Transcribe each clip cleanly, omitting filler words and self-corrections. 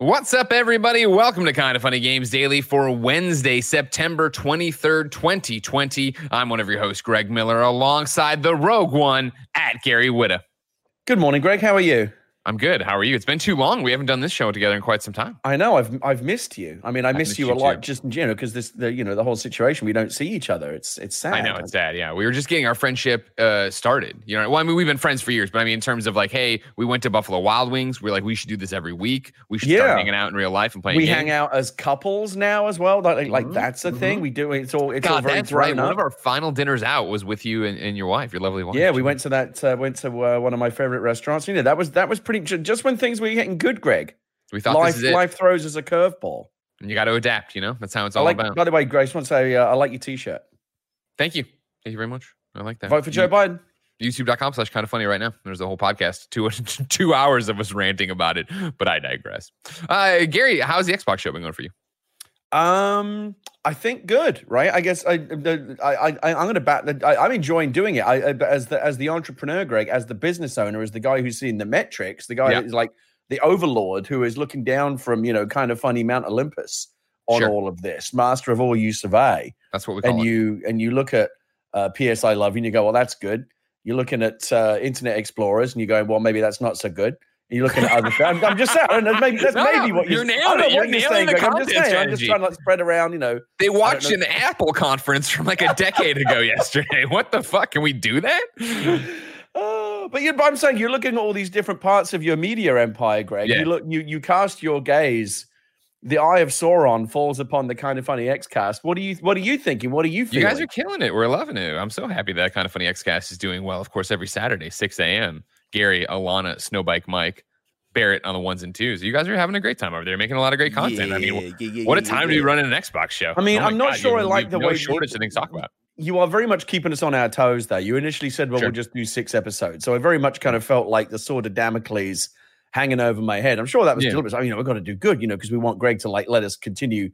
What's up, everybody? Welcome to Kind of Funny Games Daily for Wednesday, September 23rd, 2020. I'm one of your hosts, Greg Miller, alongside the Rogue One at Gary Whitta. Good morning, Greg. How are you? I'm good. How are you? It's been too long. We haven't done this show together in quite some time. I know. I've missed you. I mean, I miss you a lot too. Just in general, because the whole situation, we don't see each other. It's sad. I know. It's sad. Yeah. We were just getting our friendship started. You know, well, I mean, we've been friends for years, but I mean, in terms of like, hey, we went to Buffalo Wild Wings. We're like, we should do this every week. We should start hanging out in real life and playing games. We hang out as couples now as well. Like that's a thing. We do. It's all very thrown up. One of our final dinners out was with you and your wife, your lovely wife. Yeah. We went to that, one of my favorite restaurants. You know, that was pretty. Just when things were getting good, Greg. We thought life throws us a curveball, and you got to adapt. You know, that's how it's all about. By the way, Grace, I want to say I like your T-shirt. Thank you very much. I like that. Vote for Joe Biden. YouTube.com/kindoffunny right now. There's the whole podcast, two hours of us ranting about it, but I digress. Gary, how's the Xbox show been going for you? I think good, right? I guess I'm going to bat. I'm enjoying doing it. As the entrepreneur, Greg, as the business owner, as the guy who's seeing the metrics, the guy who's like the overlord who is looking down from, you know, Kind of Funny Mount Olympus on all of this, master of all you survey. That's what we call it. And you look at PS I Love You and you go, well, that's good. You're looking at Internet Explorers and you go, well, maybe that's not so good. You're looking at other things. I'm just saying. I don't know, maybe what you're nailing. I don't know what you're saying. I'm just trying to spread around. You know, they watched an Apple conference from like a decade ago yesterday. What the fuck? Can we do that? But I'm saying you're looking at all these different parts of your media empire, Greg. Yeah. You cast your gaze. The eye of Sauron falls upon the Kind of Funny X-Cast. What are you thinking? What are you feeling? You guys are killing it. We're loving it. I'm so happy that Kind of Funny X-Cast is doing well. Of course, every Saturday, 6 a.m. Gary, Alana, Snowbike, Mike, Barrett on the 1s and 2s. You guys are having a great time over there, making a lot of great content. What a time to be running an Xbox show. I mean, I'm not sure I like the way. No shortage of things to talk about. You are very much keeping us on our toes, though. You initially said, well, we'll just do 6 episodes. So I very much kind of felt like the sword of Damocles hanging over my head. I'm sure that was deliberate. I mean, we've got to do good, you know, because we want Greg to like let us continue.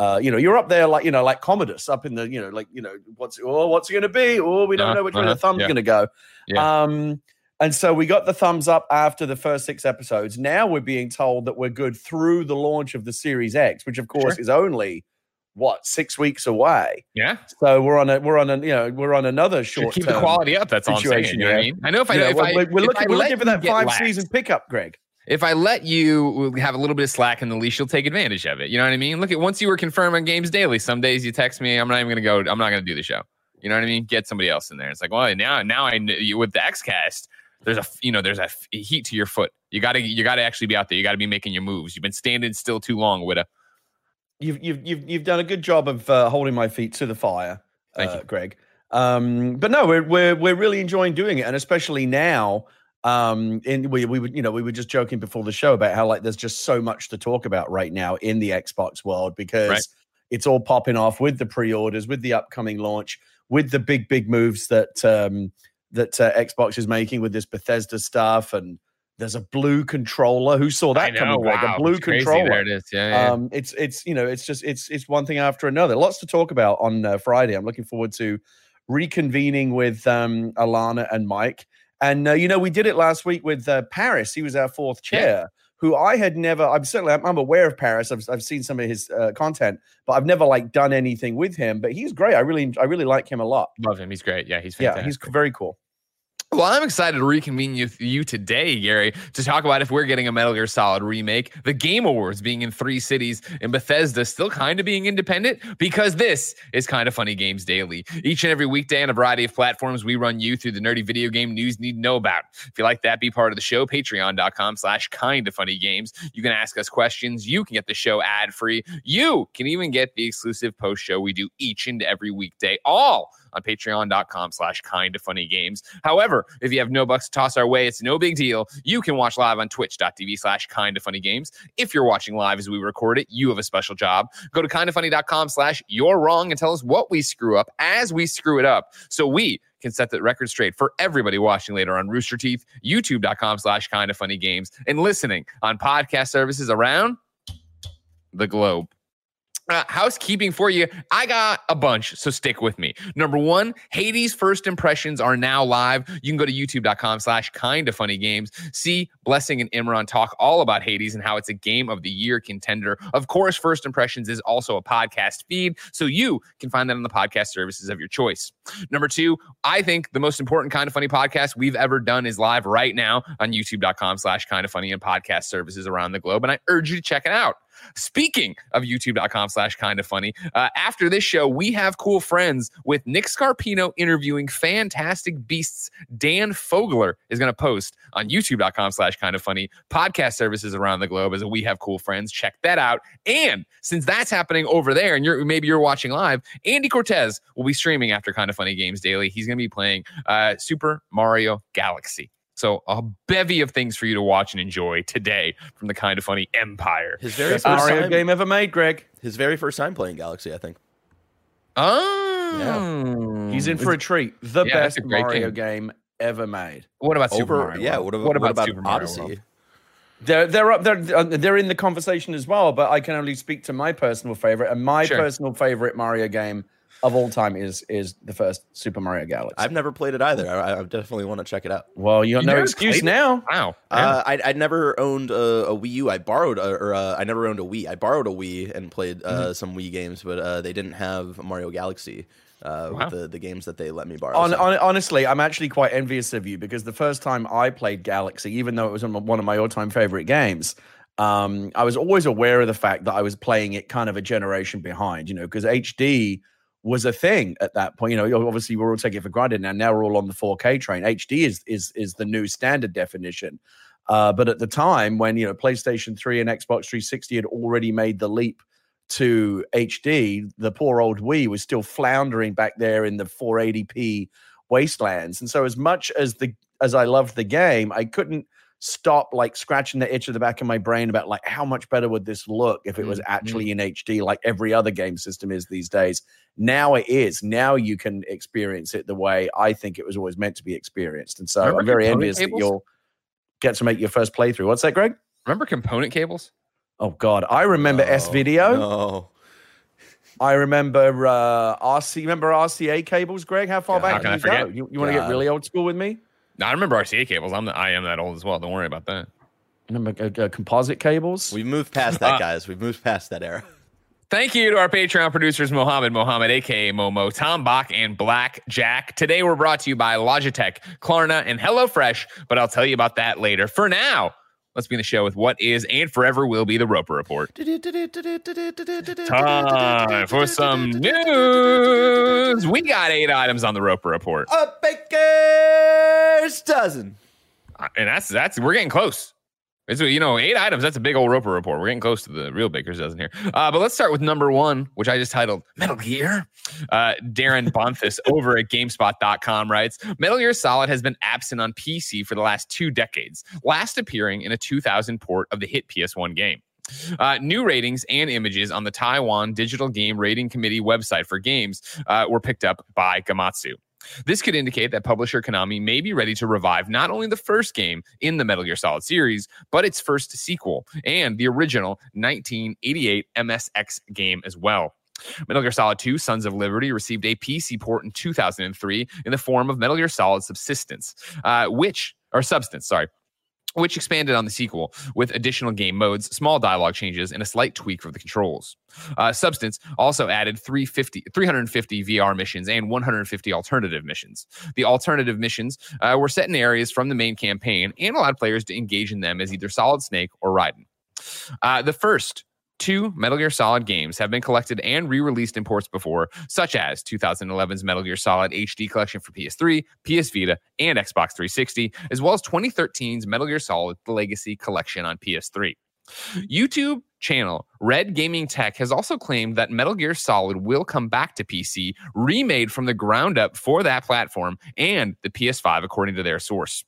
You know, you're up there like, you know, like Commodus up in the, you know, like, you know, what's it going to be? Oh, we don't know which way the thumb's going to go. Yeah. And so we got the thumbs up after the first 6 episodes. Now we're being told that we're good through the launch of the Series X, which of course is only 6 weeks away. Yeah. So we're on another short. Keep the quality up. That's all I'm saying. You know what I mean? I know we're looking for that 5-season pickup, Greg. If I let you have a little bit of slack in the leash, you'll take advantage of it. You know what I mean? Look at once you were confirmed on Games Daily. Some days you text me, I'm not going to do the show. You know what I mean? Get somebody else in there. It's like, well, now I know with the X-Cast. There's a heat to your foot. You gotta actually be out there. You gotta be making your moves. You've been standing still too long, Witta. You've done a good job of holding my feet to the fire, thank you, Greg. But no, we're really enjoying doing it, and especially now. And we were just joking before the show about how like there's just so much to talk about right now in the Xbox world because it's all popping off with the pre-orders, with the upcoming launch, with the big moves that. That Xbox is making with this Bethesda stuff, and there's a blue controller. Who saw that coming? Wow. Like a blue controller. There it is. Yeah. It's one thing after another. Lots to talk about on Friday. I'm looking forward to reconvening with Alana and Mike. And we did it last week with Paris. He was our 4th chair, who I had never. I'm aware of Paris. I've seen some of his content, but I've never like done anything with him. But he's great. I really like him a lot. Love him. He's great. Yeah, he's fantastic. Yeah, he's very cool. Well, I'm excited to reconvene with you today, Gary, to talk about if we're getting a Metal Gear Solid remake, the Game Awards being in 3 cities, and Bethesda still kind of being independent, because this is Kind of Funny Games Daily. Each and every weekday on a variety of platforms, we run you through the nerdy video game news you need to know about. If you like that, be part of the show, patreon.com/kindoffunnygames. You can ask us questions. You can get the show ad-free. You can even get the exclusive post-show we do each and every weekday, all on patreon.com/kindoffunnygames. However, if you have no bucks to toss our way, it's no big deal. You can watch live on twitch.tv/kindoffunnygames. If you're watching live as we record it, you have a special job. Go to kindoffunny.com/you'rewrong and tell us what we screw up as we screw it up, so we can set the record straight for everybody watching later on Rooster Teeth, youtube.com/kindoffunnygames, and listening on podcast services around the globe. Housekeeping for you. I got a bunch, so stick with me. Number one, Hades First Impressions are now live. You can go to youtube.com/kindoffunnygames. See Blessing and Imran talk all about Hades and how it's a game of the year contender. Of course, First Impressions is also a podcast feed, so you can find that on the podcast services of your choice. Number two, I think the most important Kind of Funny podcast we've ever done is live right now on youtube.com/kindoffunny and podcast services around the globe, and I urge you to check it out. Speaking of youtube.com/kindoffunny, after this show, we have Cool Friends with Nick Scarpino interviewing Fantastic Beasts. Dan Fogler is going to post on youtube.com/kindoffunny, podcast services around the globe as a We Have Cool Friends. Check that out. And since that's happening over there and maybe you're watching live, Andy Cortez will be streaming after Kind of Funny Games Daily. He's going to be playing Super Mario Galaxy. So a bevy of things for you to watch and enjoy today from the Kind of Funny empire. His very first Mario game ever made, Greg. His very first time playing Galaxy, I think. Oh. Yeah. He's in for a treat. The best Mario game ever made. What about Super Mario? Yeah, what about Super Mario Odyssey? World? They're up there. They're in the conversation as well, but I can only speak to my personal favorite. And my personal favorite Mario game of all time is the first Super Mario Galaxy. I've never played it either. I definitely want to check it out. Well, you have no excuse now. Wow. I never owned a Wii U. I never owned a Wii. I borrowed a Wii and played some Wii games, but they didn't have Mario Galaxy with the games that they let me borrow. Honestly, I'm actually quite envious of you because the first time I played Galaxy, even though it was one of my all-time favorite games, I was always aware of the fact that I was playing it kind of a generation behind, because HD was a thing at that point. Obviously we're all taking it for granted now we're all on the 4K train. HD is the new standard definition. But at the time when, PlayStation 3 and Xbox 360 had already made the leap to HD, the poor old Wii was still floundering back there in the 480p wastelands. And so as much as I loved the game, I couldn't stop scratching the itch of the back of my brain about how much better would this look if it was actually in HD like every other game system is these days. Now it is. Now you can experience it the way I think it was always meant to be experienced. And so I'm very envious that you'll get to make your first playthrough. What's that, Greg? Remember component cables? Oh, God. I remember S-Video. No. I remember RCA cables, Greg? How far back can you go? You want to get really old school with me? No, I remember RCA cables. I am that old as well. Don't worry about that. I remember composite cables. We've moved past that, guys. We've moved past that era. Thank you to our Patreon producers, Mohammed, a.k.a. Momo, Tom Bach, and Black Jack. Today, we're brought to you by Logitech, Klarna, and HelloFresh, but I'll tell you about that later. For now, let's begin the show with what is and forever will be the Roper Report. Time for some news. We got 8 items on the Roper Report. A baker's dozen. And that's we're getting close. It's, 8 items, that's a big old Roper Report. We're getting close to the real baker's dozen here. But let's start with number 1, which I just titled Metal Gear. Darren Bonfis over at GameSpot.com writes, Metal Gear Solid has been absent on PC for the last 2 decades, last appearing in a 2000 port of the hit PS1 game. New ratings and images on the Taiwan Digital Game Rating Committee website for games were picked up by Gamatsu. This could indicate that publisher Konami may be ready to revive not only the first game in the Metal Gear Solid series, but its first sequel and the original 1988 MSX game as well. Metal Gear Solid 2 Sons of Liberty received a PC port in 2003 in the form of Metal Gear Solid Substance, which expanded on the sequel with additional game modes, small dialogue changes, and a slight tweak for the controls. Substance also added 350 VR missions and 150 alternative missions. The alternative missions were set in areas from the main campaign and allowed players to engage in them as either Solid Snake or Raiden. The first 2 Metal Gear Solid games have been collected and re-released in ports before, such as 2011's Metal Gear Solid HD Collection for PS3, PS Vita, and Xbox 360, as well as 2013's Metal Gear Solid Legacy Collection on PS3. YouTube channel Red Gaming Tech has also claimed that Metal Gear Solid will come back to PC, remade from the ground up for that platform and the PS5, according to their source.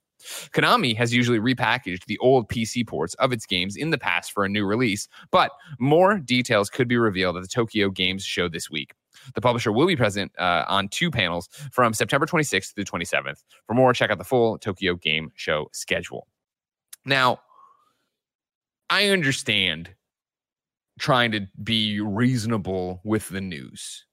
Konami has usually repackaged the old PC ports of its games in the past for a new release, but more details could be revealed at the Tokyo Games Show this week. The publisher will be present on 2 panels from September 26th through 27th. For more, check out the full Tokyo Game Show schedule. Now, I understand trying to be reasonable with the news.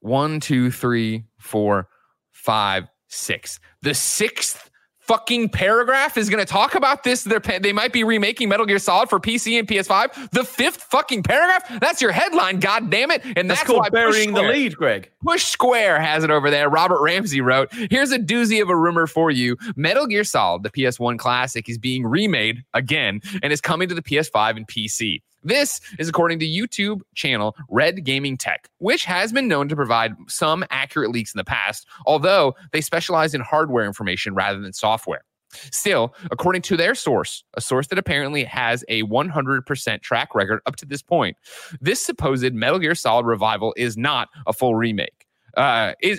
1, 2, 3, 4, 5, 6. The sixth fucking paragraph is going to talk about this. They might be remaking Metal Gear Solid for PC and PS5. The fifth fucking paragraph? That's your headline, goddammit. And that's called burying the lead, Greg. Push Square has it over there. Robert Ramsey wrote, here's a doozy of a rumor for you. Metal Gear Solid, the PS1 classic, is being remade again and is coming to the PS5 and PC. This is according to YouTube channel Red Gaming Tech, which has been known to provide some accurate leaks in the past, although they specialize in hardware information rather than software. Still, according to their source, a source that apparently has a 100% track record up to this point, this supposed Metal Gear Solid revival is not a full remake. This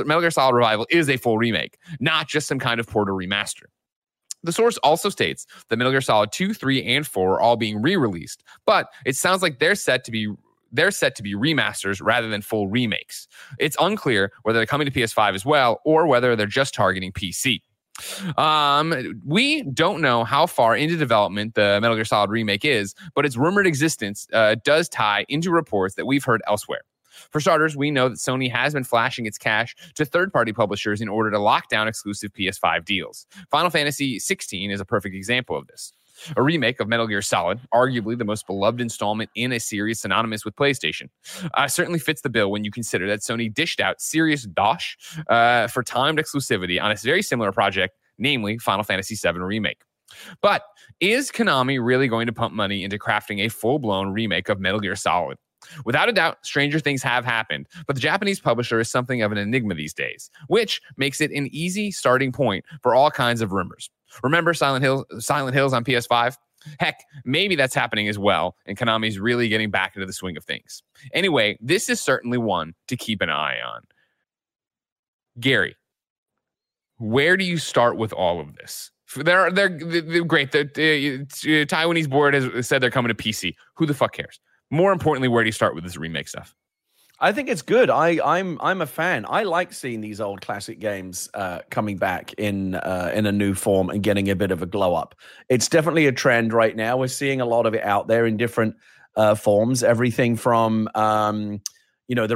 Metal Gear Solid revival is a full remake, not just some kind of port or remaster. The source also states that Metal Gear Solid 2, 3, and 4 are all being re-released, but it sounds like they're set to be remasters rather than full remakes. It's unclear whether they're coming to PS5 as well or whether they're just targeting PC. We don't know how far into development the Metal Gear Solid remake is, but its rumored existence does tie into reports that we've heard elsewhere. For starters, we know that Sony has been flashing its cash to third-party publishers in order to lock down exclusive PS5 deals. Final Fantasy XVI is a perfect example of this. A remake of Metal Gear Solid, arguably the most beloved installment in a series synonymous with PlayStation, certainly fits the bill when you consider that Sony dished out serious dosh for timed exclusivity on a very similar project, namely Final Fantasy VII Remake. But is Konami really going to pump money into crafting a full-blown remake of Metal Gear Solid? Without a doubt, stranger things have happened, but the Japanese publisher is something of an enigma these days, which makes it an easy starting point for all kinds of rumors. Remember Silent Hills on PS5? Heck, maybe that's happening as well, and Konami's really getting back into the swing of things. Anyway, this is certainly one to keep an eye on. Gary, where do you start with all of this? They're great. The Taiwanese board has said they're coming to PC. Who the fuck cares? More importantly, where do you start with this remake stuff? I think it's good. I'm a fan. I like seeing these old classic games coming back in a new form and getting a bit of a glow up. It's definitely a trend right now. We're seeing a lot of it out there in different forms. Everything from the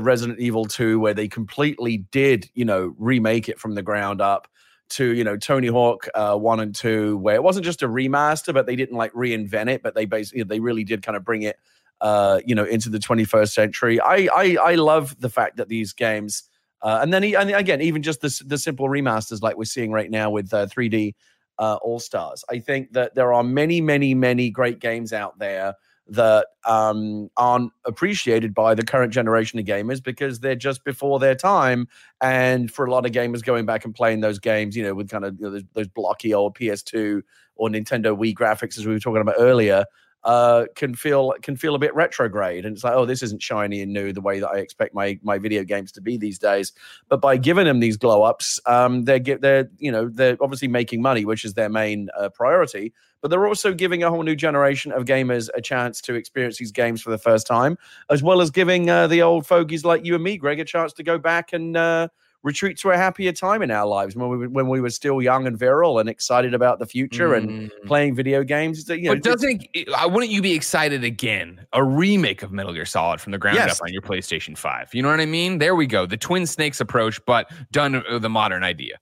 Resident Evil 2, where they completely did remake it from the ground up, to Tony Hawk 1 and 2, where it wasn't just a remaster, but they didn't like reinvent it, but they basically they really did kind of bring it into the 21st century. I love the fact that these games, and again, even just the simple remasters like we're seeing right now with 3D All-Stars. I think that there are many, many, many great games out there that aren't appreciated by the current generation of gamers because they're just before their time. And for a lot of gamers going back and playing those games, with kind of those blocky old PS2 or Nintendo Wii graphics, as we were talking about earlier, can feel a bit retrograde, and it's like, oh, this isn't shiny and new the way that I expect my video games to be these days. But by giving them these glow ups, they're obviously making money, which is their main priority. But they're also giving a whole new generation of gamers a chance to experience these games for the first time, as well as giving the old fogies like you and me, Greg, a chance to go back and retreat to a happier time in our lives when we were still young and virile and excited about the future and playing video games. But wouldn't you be excited again? A remake of Metal Gear Solid from the ground up on your PlayStation 5. You know what I mean? There we go. The Twin Snakes approach, but done with the modern idea.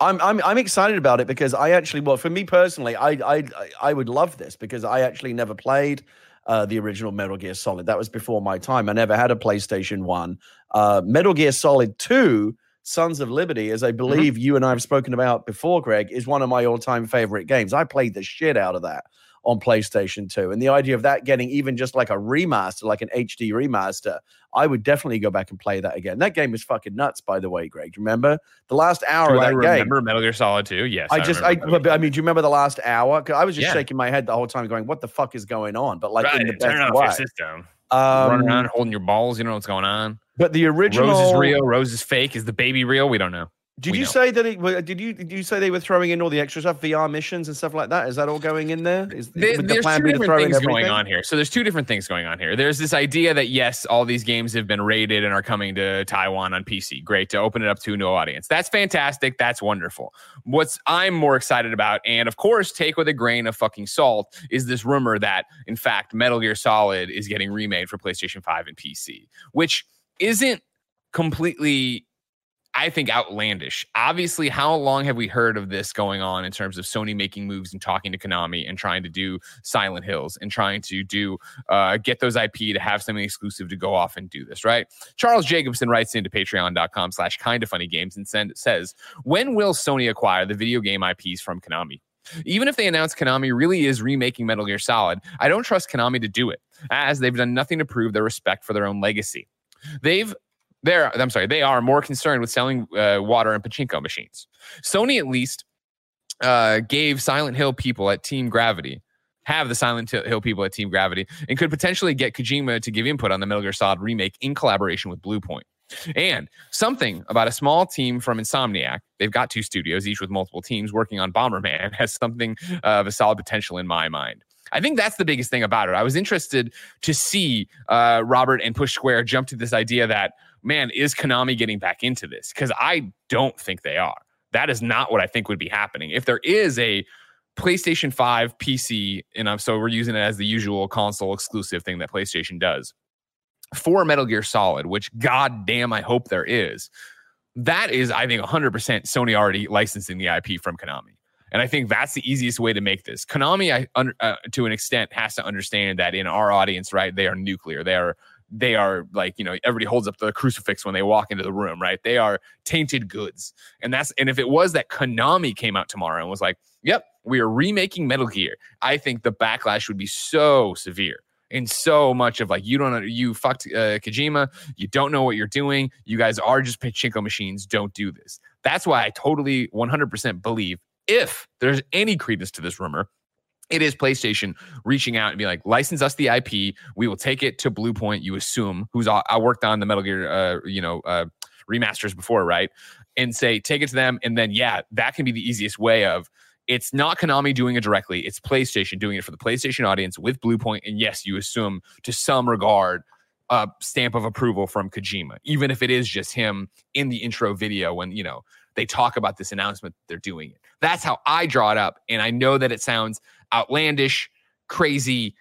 I'm excited about it because I actually, well, for me personally, I would love this because I actually never played the original Metal Gear Solid. That was before my time. I never had a PlayStation 1. Metal Gear Solid 2, Sons of Liberty, as I believe you and I have spoken about before, Greg, is one of my all-time favorite games. I played the shit out of that on PlayStation 2. And the idea of that getting even just like a remaster, like an HD remaster, I would definitely go back and play that again. That game is fucking nuts, by the way, Greg. Do you remember the last hour of that game? Do I remember Metal Gear Solid 2? Yes. Do you remember the last hour? Because I was just shaking my head the whole time going, what the fuck is going on? But like in the best way. Turn off your system. Running around, holding your balls. You don't know what's going on. But the original... Rose is real. Rose is fake. Is the baby real? We don't know. Did you say they were throwing in all the extra stuff, VR missions and stuff like that? Is that all going in there? So there's two different things going on here. There's this idea that yes, all these games have been rated and are coming to Taiwan on PC. Great, to open it up to a new audience. That's fantastic. That's wonderful. What I'm more excited about, and of course, take with a grain of fucking salt, is this rumor that in fact Metal Gear Solid is getting remade for PlayStation 5 and PC, which isn't completely, I think, outlandish. Obviously, how long have we heard of this going on in terms of Sony making moves and talking to Konami and trying to do Silent Hills and trying to do get those IP to have something exclusive to go off and do this, right? Charles Jacobson writes into patreon.com/kindoffunnygames and says, when will Sony acquire the video game IPs from Konami? Even if they announce Konami really is remaking Metal Gear Solid, I don't trust Konami to do it, as they've done nothing to prove their respect for their own legacy. They are more concerned with selling water and pachinko machines. Sony at least gave Silent Hill people at Team Gravity, have the Silent Hill people at Team Gravity, and could potentially get Kojima to give input on the Metal Gear Solid remake in collaboration with Bluepoint. And something about a small team from Insomniac, they've got 2 studios, each with multiple teams working on Bomberman, has something of a solid potential in my mind. I think that's the biggest thing about it. I was interested to see Robert and Push Square jump to this idea that, man, is Konami getting back into this? Because I don't think they are. That is not what I think would be happening. If there is a PlayStation 5 PC, and so we're using it as the usual console exclusive thing that PlayStation does, for Metal Gear Solid, which goddamn I hope there is, that is, I think, 100% Sony already licensing the IP from Konami. And I think that's the easiest way to make this. Konami, to an extent, has to understand that in our audience, right, they are nuclear. They are like, everybody holds up the crucifix when they walk into the room, right? They are tainted goods. And if it was that Konami came out tomorrow and was like, yep, we are remaking Metal Gear, I think the backlash would be so severe. And so much of like, you fucked Kojima, you don't know what you're doing, you guys are just pachinko machines, don't do this. That's why I totally 100% believe, if there's any credence to this rumor, it is PlayStation reaching out and be like, license us the IP. We will take it to Bluepoint, you assume, who's I worked on the Metal Gear, remasters before, right? And say, take it to them. And then, yeah, that can be the easiest way of, it's not Konami doing it directly. It's PlayStation doing it for the PlayStation audience with Bluepoint. And yes, you assume to some regard, a stamp of approval from Kojima, even if it is just him in the intro video when, they talk about this announcement, they're doing it. That's how I draw it up. And I know that it sounds outlandish, crazy,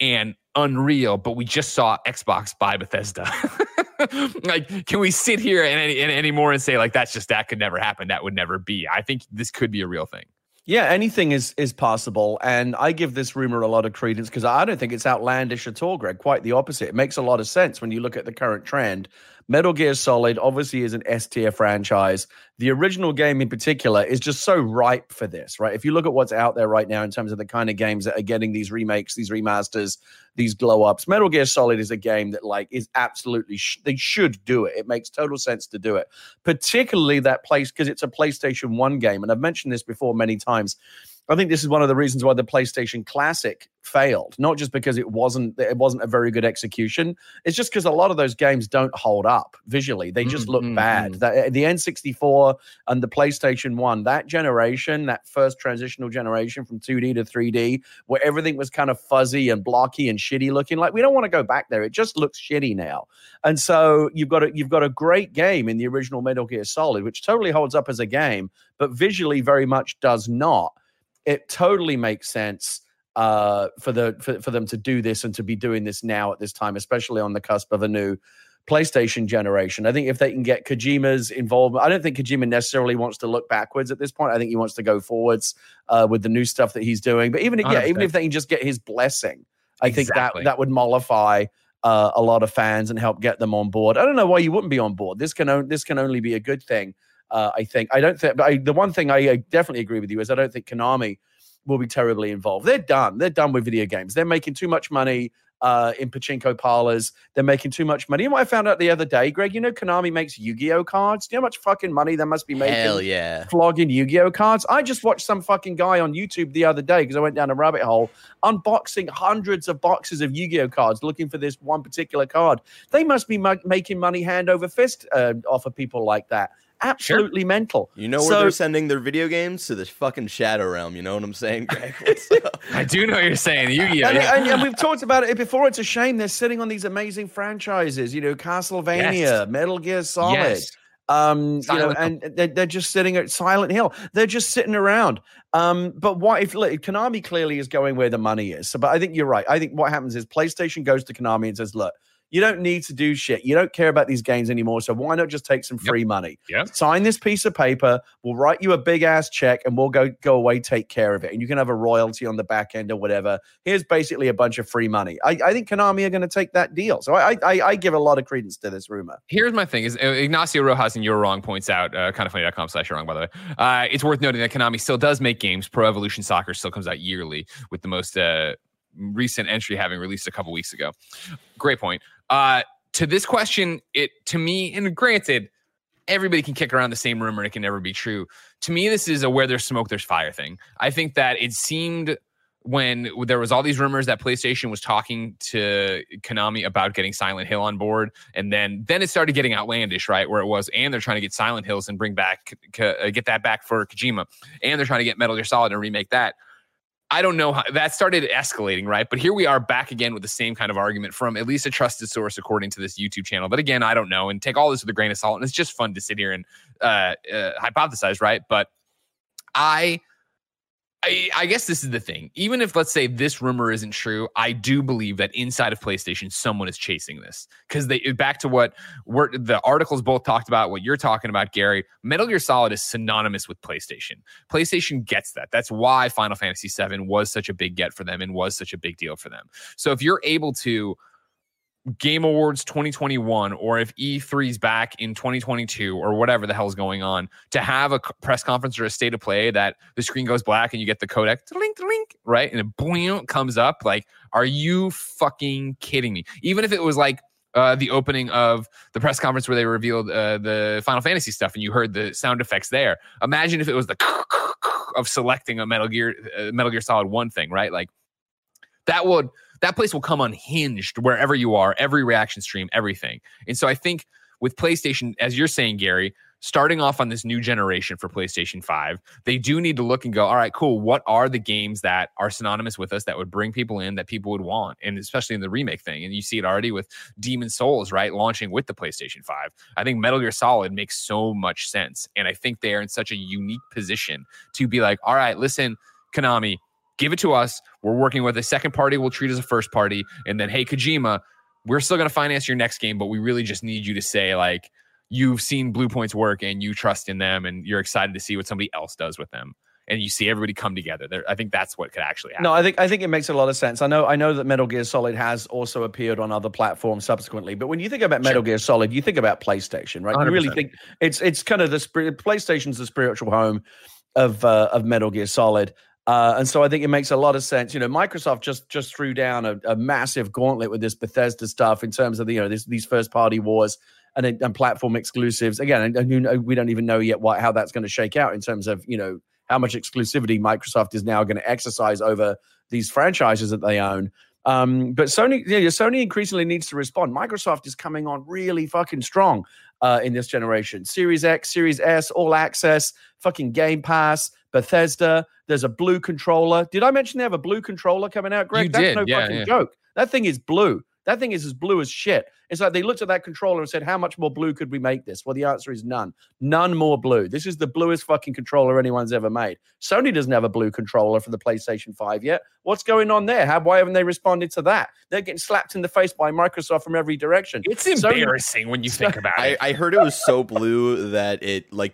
and unreal, but we just saw Xbox buy Bethesda. Like, can we sit here and anymore and say, like, that could never happen. That would never be. I think this could be a real thing. Yeah, anything is possible, and I give this rumor a lot of credence because I don't think it's outlandish at all, Greg. Quite the opposite. It makes a lot of sense when you look at the current trend. Metal Gear Solid obviously is an S-tier franchise. The original game in particular is just so ripe for this, right? If you look at what's out there right now in terms of the kind of games that are getting these remakes, these remasters, these glow-ups, Metal Gear Solid is a game that is absolutely, they should do it. It makes total sense to do it, particularly that place because it's a PlayStation 1 game. And I've mentioned this before many times. I think this is one of the reasons why the PlayStation Classic failed, not just because it wasn't a very good execution. It's just because a lot of those games don't hold up visually. They just look bad. The N64 and the PlayStation 1, that generation, that first transitional generation from 2D to 3D, where everything was kind of fuzzy and blocky and shitty looking, we don't want to go back there. It just looks shitty now. And so you've got a great game in the original Metal Gear Solid, which totally holds up as a game, but visually very much does not. It totally makes sense for them to do this and to be doing this now at this time, especially on the cusp of a new PlayStation generation. I think if they can get Kojima's involvement, I don't think Kojima necessarily wants to look backwards at this point. I think he wants to go forwards with the new stuff that he's doing. But even if they can just get his blessing, I think that would mollify a lot of fans and help get them on board. I don't know why you wouldn't be on board. This can only be a good thing. The one thing I definitely agree with you is I don't think Konami will be terribly involved. They're done. They're done with video games. They're making too much money in pachinko parlors. They're making too much money. And what I found out the other day, Greg, Konami makes Yu-Gi-Oh cards. Do you know how much fucking money they must be making? Hell yeah. Flogging Yu-Gi-Oh cards. I just watched some fucking guy on YouTube the other day because I went down a rabbit hole unboxing hundreds of boxes of Yu-Gi-Oh cards looking for this one particular card. They must be making money hand over fist off of people like that. absolutely mental. You know where they're sending their video games? To the fucking Shadow Realm. You know what I'm saying, Greg? I do know what you're saying. Yu-Gi-Oh! And we've talked about it before. It's a shame they're sitting on these amazing franchises. You know, Castlevania, Metal Gear Solid. Yes. They're just sitting at Silent Hill. They're just sitting around. But what if Konami clearly is going where the money is? So, but I think you're right. I think what happens is PlayStation goes to Konami and says, look, you don't need to do shit. You don't care about these games anymore. So why not just take some free money? Yep. Sign this piece of paper. We'll write you a big ass check and we'll go away, take care of it. And you can have a royalty on the back end or whatever. Here's basically a bunch of free money. I think Konami are going to take that deal. So I give a lot of credence to this rumor. Here's my thing is Ignacio Rojas and You're Wrong points out, kindoffunny.com/you're wrong, by the way. It's worth noting that Konami still does make games. Pro Evolution Soccer still comes out yearly with the most recent entry having released a couple weeks ago. Great point. To this question, it to me, and granted, everybody can kick around the same rumor and it can never be true. To me, this is a where there's smoke, there's fire thing. I think that it seemed when there was all these rumors that PlayStation was talking to Konami about getting Silent Hill on board, and then it started getting outlandish, right? Where it was, and they're trying to get Silent Hills and get that back for Kojima, and they're trying to get Metal Gear Solid and remake that. I don't know how that started escalating, right? But here we are back again with the same kind of argument from at least a trusted source, according to this YouTube channel. But again, I don't know, and take all this with a grain of salt. And it's just fun to sit here and hypothesize, right? But I guess this is the thing. Even if, let's say, this rumor isn't true, I do believe that inside of PlayStation, someone is chasing this. Because back to what the articles both talked about, what you're talking about, Gary, Metal Gear Solid is synonymous with PlayStation. PlayStation gets that. That's why Final Fantasy VII was such a big get for them and was such a big deal for them. So if you're able to Game Awards 2021, or if E3's back in 2022, or whatever the hell's going on, to have a press conference or a state of play that the screen goes black and you get the codec, right? And it comes up. Like, are you fucking kidding me? Even if it was like the opening of the press conference where they revealed the Final Fantasy stuff and you heard the sound effects there. Imagine if it was the of selecting a Metal Gear Solid 1 thing, right? Like, that place will come unhinged wherever you are, every reaction stream, everything. And so I think with PlayStation, as you're saying, Gary, starting off on this new generation for PlayStation 5, they do need to look and go, all right, cool, what are the games that are synonymous with us that would bring people in that people would want? And especially in the remake thing. And you see it already with Demon Souls, right, launching with the PlayStation 5. I think Metal Gear Solid makes so much sense. And I think they are in such a unique position to be like, all right, listen, Konami, give it to us. We're working with a second party. We'll treat it as a first party. And then, hey, Kojima, we're still going to finance your next game, but we really just need you to say, like, you've seen Blue Point's work and you trust in them and you're excited to see what somebody else does with them. And you see everybody come together. I think that's what could actually happen. No, I think it makes a lot of sense. I know that Metal Gear Solid has also appeared on other platforms subsequently, but when you think about Metal Gear Solid, you think about PlayStation, right? 100%. You really think it's kind of PlayStation's the spiritual home of Metal Gear Solid. And so I think it makes a lot of sense. You know, Microsoft just threw down a massive gauntlet with this Bethesda stuff in terms of these first party wars and platform exclusives. Again, we don't even know yet how that's going to shake out in terms of how much exclusivity Microsoft is now going to exercise over these franchises that they own. But Sony increasingly needs to respond. Microsoft is coming on really fucking strong in this generation. Series X, Series S, All Access, fucking Game Pass, Bethesda. There's a blue controller. Did I mention they have a blue controller coming out, Greg? That's no fucking joke. That thing is blue. That thing is as blue as shit. It's like they looked at that controller and said, how much more blue could we make this? Well, the answer is none. None more blue. This is the bluest fucking controller anyone's ever made. Sony doesn't have a blue controller for the PlayStation 5 yet. What's going on there? Why haven't they responded to that? They're getting slapped in the face by Microsoft from every direction. It's embarrassing when you think about it. I heard it was so blue that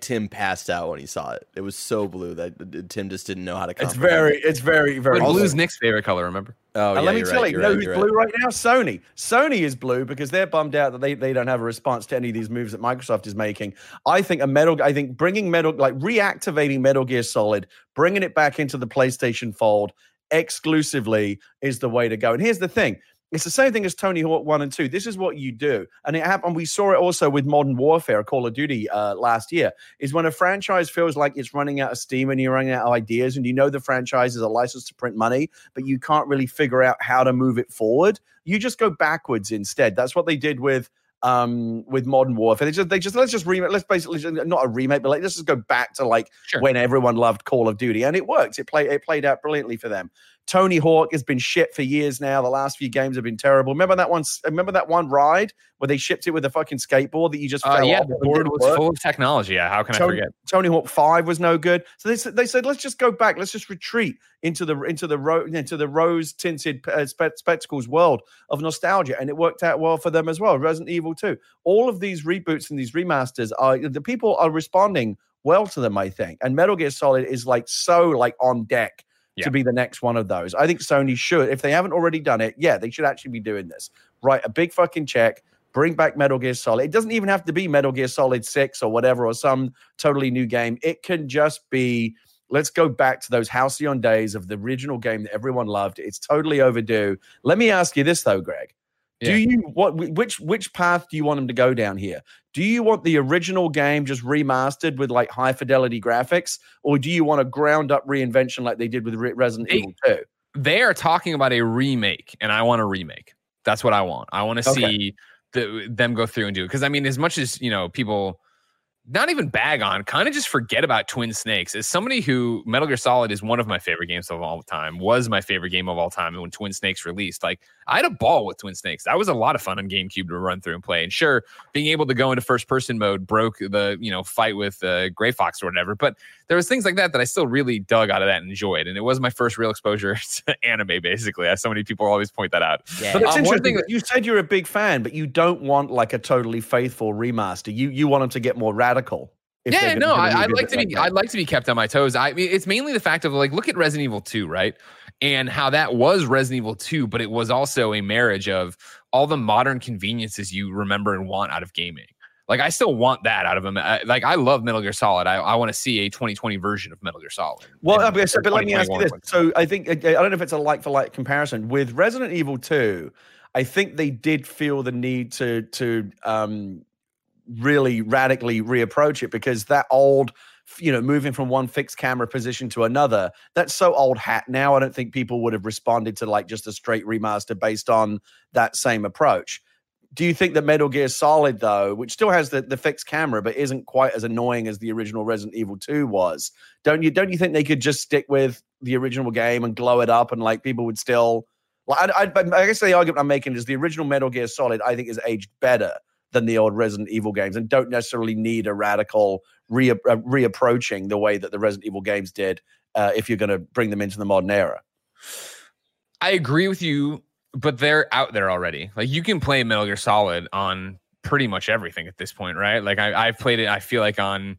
Tim passed out when he saw it. It was so blue that Tim just didn't know how to comprehend. It's very, very blue. Blue's Nick's favorite color, remember? Oh, and yeah, let me tell you, who's blue right now? Sony. Sony is blue because they're bummed out that they don't have a response to any of these moves that Microsoft is making. I think bringing Metal, like reactivating Metal Gear Solid, bringing it back into the PlayStation fold exclusively is the way to go. And here's the thing. It's the same thing as Tony Hawk 1 and 2. This is what you do. And it happened. We saw it also with Modern Warfare, Call of Duty last year, is when a franchise feels like it's running out of steam and you're running out of ideas and the franchise is a license to print money, but you can't really figure out how to move it forward. You just go backwards instead. That's what they did with with Modern Warfare. Let's just go back to when everyone loved Call of Duty, and it worked. It played out brilliantly for them. Tony Hawk has been shit for years now. The last few games have been terrible. Remember that one ride where they shipped it with a fucking skateboard that you just fell off? The board was full of technology. Yeah, how can I forget? Tony Hawk 5 was no good. So they said, let's just go back. Let's just retreat into the rose-tinted spectacles world of nostalgia, and it worked out well for them as well. Resident Evil 2. All of these reboots and these remasters the people are responding well to them, I think. And Metal Gear Solid is so on deck. Yeah. To be the next one of those. I think Sony should, if they haven't already done it, they should actually be doing this. Write a big fucking check, bring back Metal Gear Solid. It doesn't even have to be Metal Gear Solid 6 or whatever, or some totally new game. It can just be, let's go back to those halcyon days of the original game that everyone loved. It's totally overdue. Let me ask you this though, Greg. Yeah. Which path do you want them to go down here? Do you want the original game just remastered with high fidelity graphics, or do you want a ground up reinvention like they did with Resident Evil 2? They are talking about a remake, and I want a remake. That's what I want. I want to see them go through and do it, because I mean, as much as people not even bag on, kind of just forget about Twin Snakes. As somebody who, Metal Gear Solid is one of my favorite games of all time, was my favorite game of all time. And when Twin Snakes released, I had a ball with Twin Snakes. That was a lot of fun on GameCube to run through and play. And sure, being able to go into first person mode broke the, fight with Gray Fox or whatever. But there was things like that I still really dug out of that and enjoyed. And it was my first real exposure to anime, basically. As so many people always point that out. Yeah. But it's interesting. You said you're a big fan, but you don't want a totally faithful remaster. You want them to get more radical. I'd like to be kept on my toes. I mean, it's mainly the fact of look at Resident Evil 2, right? And how that was Resident Evil 2, but it was also a marriage of all the modern conveniences you remember and want out of gaming. I still want that out of them. I love Metal Gear Solid. I want to see a 2020 version of Metal Gear Solid. Well, but let me ask you this. So I think, I don't know if it's a like-for-like comparison. With Resident Evil 2, I think they did feel the need to really radically reapproach it, because that old, moving from one fixed camera position to another, that's so old hat now. I don't think people would have responded to just a straight remaster based on that same approach. Do you think that Metal Gear Solid, though, which still has the fixed camera but isn't quite as annoying as the original Resident Evil 2 was, don't you think they could just stick with the original game and glow it up, and people would still but I guess the argument I'm making is the original Metal Gear Solid, I think, is aged better than the old Resident Evil games, and don't necessarily need a radical reapproaching the way that the Resident Evil games did if you're going to bring them into the modern era. I agree with you, but they're out there already. You can play Metal Gear Solid on pretty much everything at this point, right? I've played it, I feel on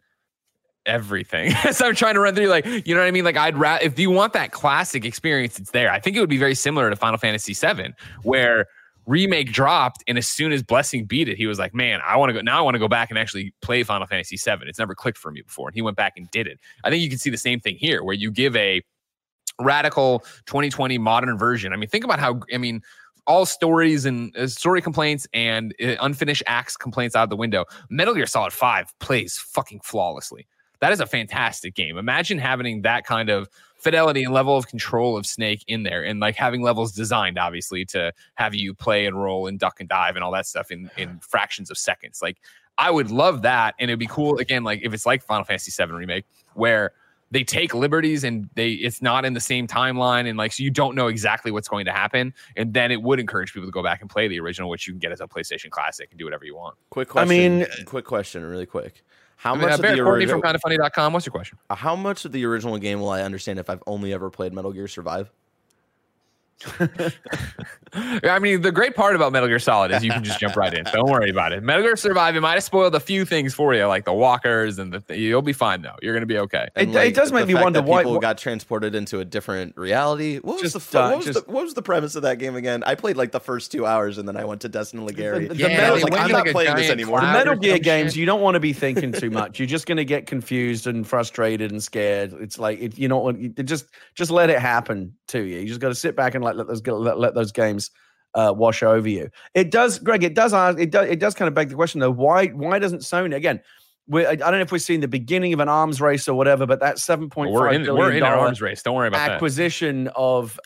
everything. So I'm trying to run through, you know what I mean? If you want that classic experience, it's there. I think it would be very similar to Final Fantasy VII, where remake dropped, and as soon as Blessing beat it, he was like, man, I want to go back and actually play Final Fantasy VII. It's never clicked for me before. And he went back and did it. I think you can see the same thing here, where you give a radical 2020 modern version. I mean, think about how, all stories and story complaints and unfinished acts complaints out the window. Metal Gear Solid 5 plays fucking flawlessly. That is a fantastic game. Imagine having that kind of fidelity and level of control of Snake in there, and having levels designed, obviously, to have you play and roll and duck and dive and all that stuff in fractions of seconds. I would love that, and it'd be cool, again, if it's like Final Fantasy VII Remake, where they take liberties and it's not in the same timeline, and so you don't know exactly what's going to happen. And then it would encourage people to go back and play the original, which you can get as a PlayStation Classic and do whatever you want. Quick question, really quick. How much of the original, from kindoffunny.com, what's your question? How much of the original game will I understand if I've only ever played Metal Gear Survive? The great part about Metal Gear Solid is you can just jump right in. Don't worry about it. Metal Gear Survive, it might have spoiled a few things for you, like the walkers, and you'll be fine though. You're gonna be okay. It does make me wonder why people got transported into a different reality. What was the premise of that game again? I played the first 2 hours, and then I went to Destin and Legary. I'm not playing this anymore. The Metal Gear games, you don't want to be thinking too much. You're just gonna get confused and frustrated and scared. It's just let it happen to you. You just got to sit back and let those games wash over you. It does, Greg. It does kind of beg the question though. Why doesn't Sony again? I don't know if we're seeing the beginning of an arms race or whatever, but that $7.5 billion arms race. Don't worry about acquisition of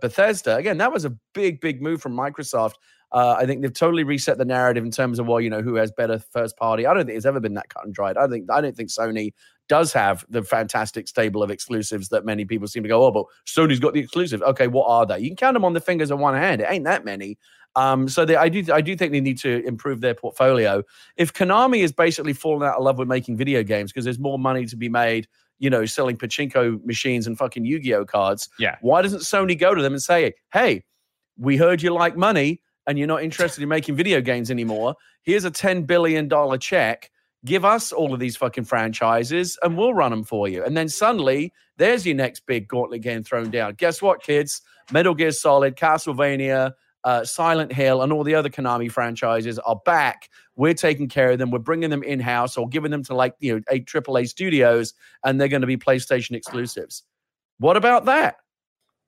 Bethesda. Again, that was a big move from Microsoft. I think they've totally reset the narrative in terms of, well, you know, who has better first party. I don't think it's ever been that cut and dried. I don't think Sony does have the fantastic stable of exclusives that many people seem to go, oh, but Sony's got the exclusives. Okay, what are they? You can count them on the fingers of one hand. It ain't that many. So I do think they need to improve their portfolio. If Konami is basically falling out of love with making video games because there's more money to be made, you know, selling pachinko machines and fucking Yu-Gi-Oh cards, yeah, why doesn't Sony go to them and say, hey, we heard you like money and you're not interested in making video games anymore. Here's a $10 billion check. Give us all of these fucking franchises and we'll run them for you. And then suddenly there's your next big gauntlet game thrown down. Guess what, kids? Metal Gear Solid, Castlevania, Silent Hill, and all the other Konami franchises are back. We're taking care of them. We're bringing them in-house or giving them to, like, you know, AAA studios, and they're going to be PlayStation exclusives. What about that?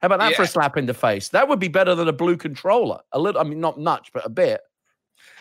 How about that for a slap in the face? That would be better than a blue controller. A little, I mean, not much, but a bit.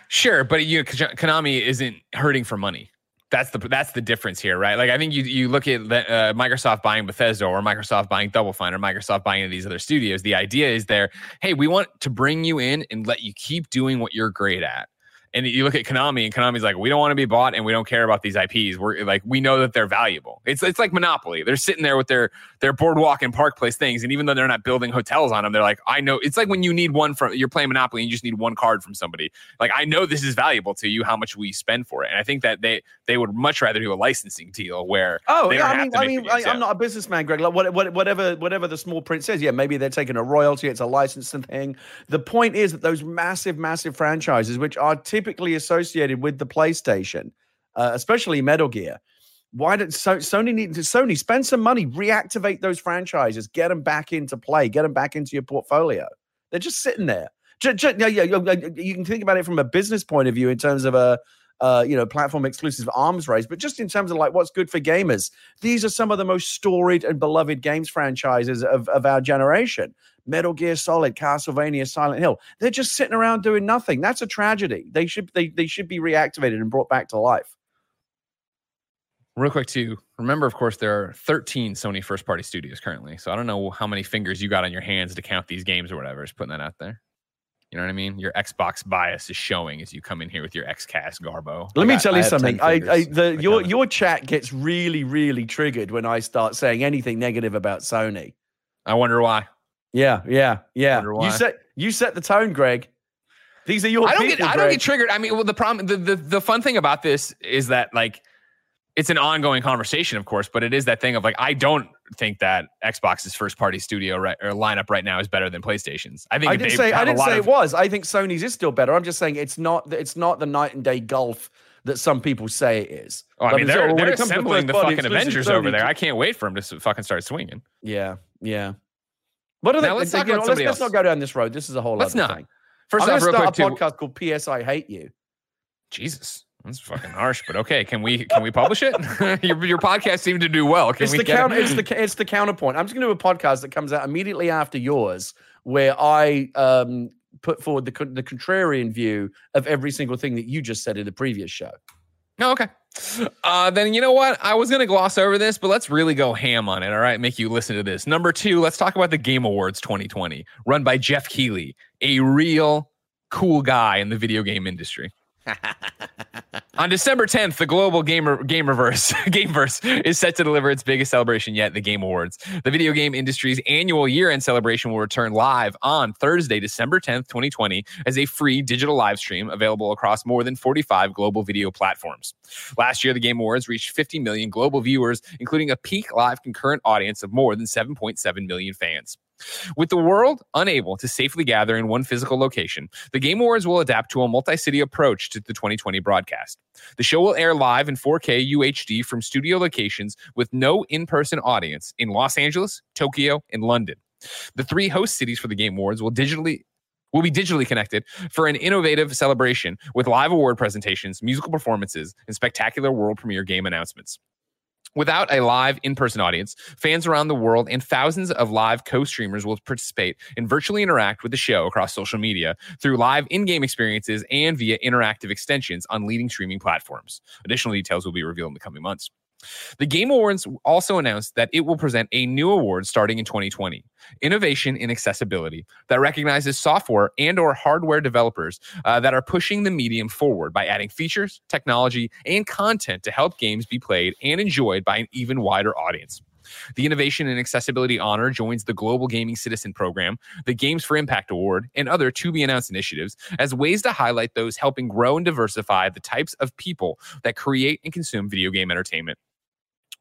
Sure, but Konami isn't hurting for money. That's the difference here, right? Like, I think you look at Microsoft buying Bethesda or Microsoft buying Double Fine or Microsoft buying any of these other studios. The idea is there, hey, we want to bring you in and let you keep doing what you're great at. And you look at Konami, and Konami's like, we don't want to be bought, and we don't care about these IPs. We're like, we know that they're valuable. It's like Monopoly. They're sitting there with their boardwalk and Park Place things, and even though they're not building hotels on them, they're like, I know. It's like when you need one from, you're playing Monopoly, and you just need one card from somebody. Like, I know this is valuable to you. How much we spend for it, and I think that they would much rather do a licensing deal where. Oh, they don't have to make videos. I'm not a businessman, Greg. Like, whatever the small print says, yeah, maybe they're taking a royalty. It's a licensing thing. The point is that those massive franchises, which are typically associated with the PlayStation, especially Metal Gear. Why did Sony spend some money, reactivate those franchises, get them back into play, get them back into your portfolio? They're just sitting there. You can think about it from a business point of view in terms of a platform exclusive arms race, but just in terms of like what's good for gamers. These are some of the most storied and beloved games franchises of our generation. Metal Gear Solid, Castlevania, Silent Hill. They're just sitting around doing nothing. That's a tragedy. They should be reactivated and brought back to life. Real quick, too. Remember, of course, there are 13 Sony first-party studios currently, so I don't know how many fingers you got on your hands to count these games or whatever. Just putting that out there. You know what I mean? Your Xbox bias is showing as you come in here with your XCast garbo. Let me tell you something. Your chat gets really, really triggered when I start saying anything negative about Sony. I wonder why. Yeah. You set the tone, Greg. These are your I don't get triggered. I mean, well, the problem, the fun thing about this is that, like, it's an ongoing conversation, of course, but it is that thing of, like, I don't think that Xbox's first-party studio lineup right now is better than PlayStation's. I didn't say it was. I think Sony's is still better. I'm just saying it's not the night and day gulf that some people say it is. Oh, I mean, they're assembling the fucking Avengers over there. I can't wait for them to fucking start swinging. Yeah. Let's not go down this road. This is a whole other thing. First off, real quick, too. I'm going to start a podcast called PS I Hate You. Jesus. That's fucking harsh, but okay. Can we publish it? your podcast seemed to do well. It's the counterpoint. I'm just going to do a podcast that comes out immediately after yours where I put forward the contrarian view of every single thing that you just said in the previous show. No, okay. Then you know what? I was going to gloss over this, but let's really go ham on it, all right? Make you listen to this. Number 2, let's talk about the Game Awards 2020, run by Jeff Keighley, a real cool guy in the video game industry. On December 10th, the global Gameverse is set to deliver its biggest celebration yet, the Game Awards. The video game industry's annual year-end celebration will return live on Thursday, December 10th, 2020, as a free digital live stream available across more than 45 global video platforms. Last year, the Game Awards reached 50 million global viewers, including a peak live concurrent audience of more than 7.7 million fans. With the world unable to safely gather in one physical location, the Game Awards will adapt to a multi-city approach to the 2020 broadcast. The show will air live in 4K UHD from studio locations with no in-person audience in Los Angeles, Tokyo, and London. The 3 host cities for the Game Awards will be digitally connected for an innovative celebration with live award presentations, musical performances, and spectacular world premiere game announcements. Without a live in-person audience, fans around the world and thousands of live co-streamers will participate and virtually interact with the show across social media through live in-game experiences and via interactive extensions on leading streaming platforms. Additional details will be revealed in the coming months. The Game Awards also announced that it will present a new award starting in 2020, Innovation in Accessibility, that recognizes software and or hardware developers that are pushing the medium forward by adding features, technology, and content to help games be played and enjoyed by an even wider audience. The Innovation and Accessibility Honor joins the Global Gaming Citizen Program, the Games for Impact Award, and other to-be-announced initiatives as ways to highlight those helping grow and diversify the types of people that create and consume video game entertainment.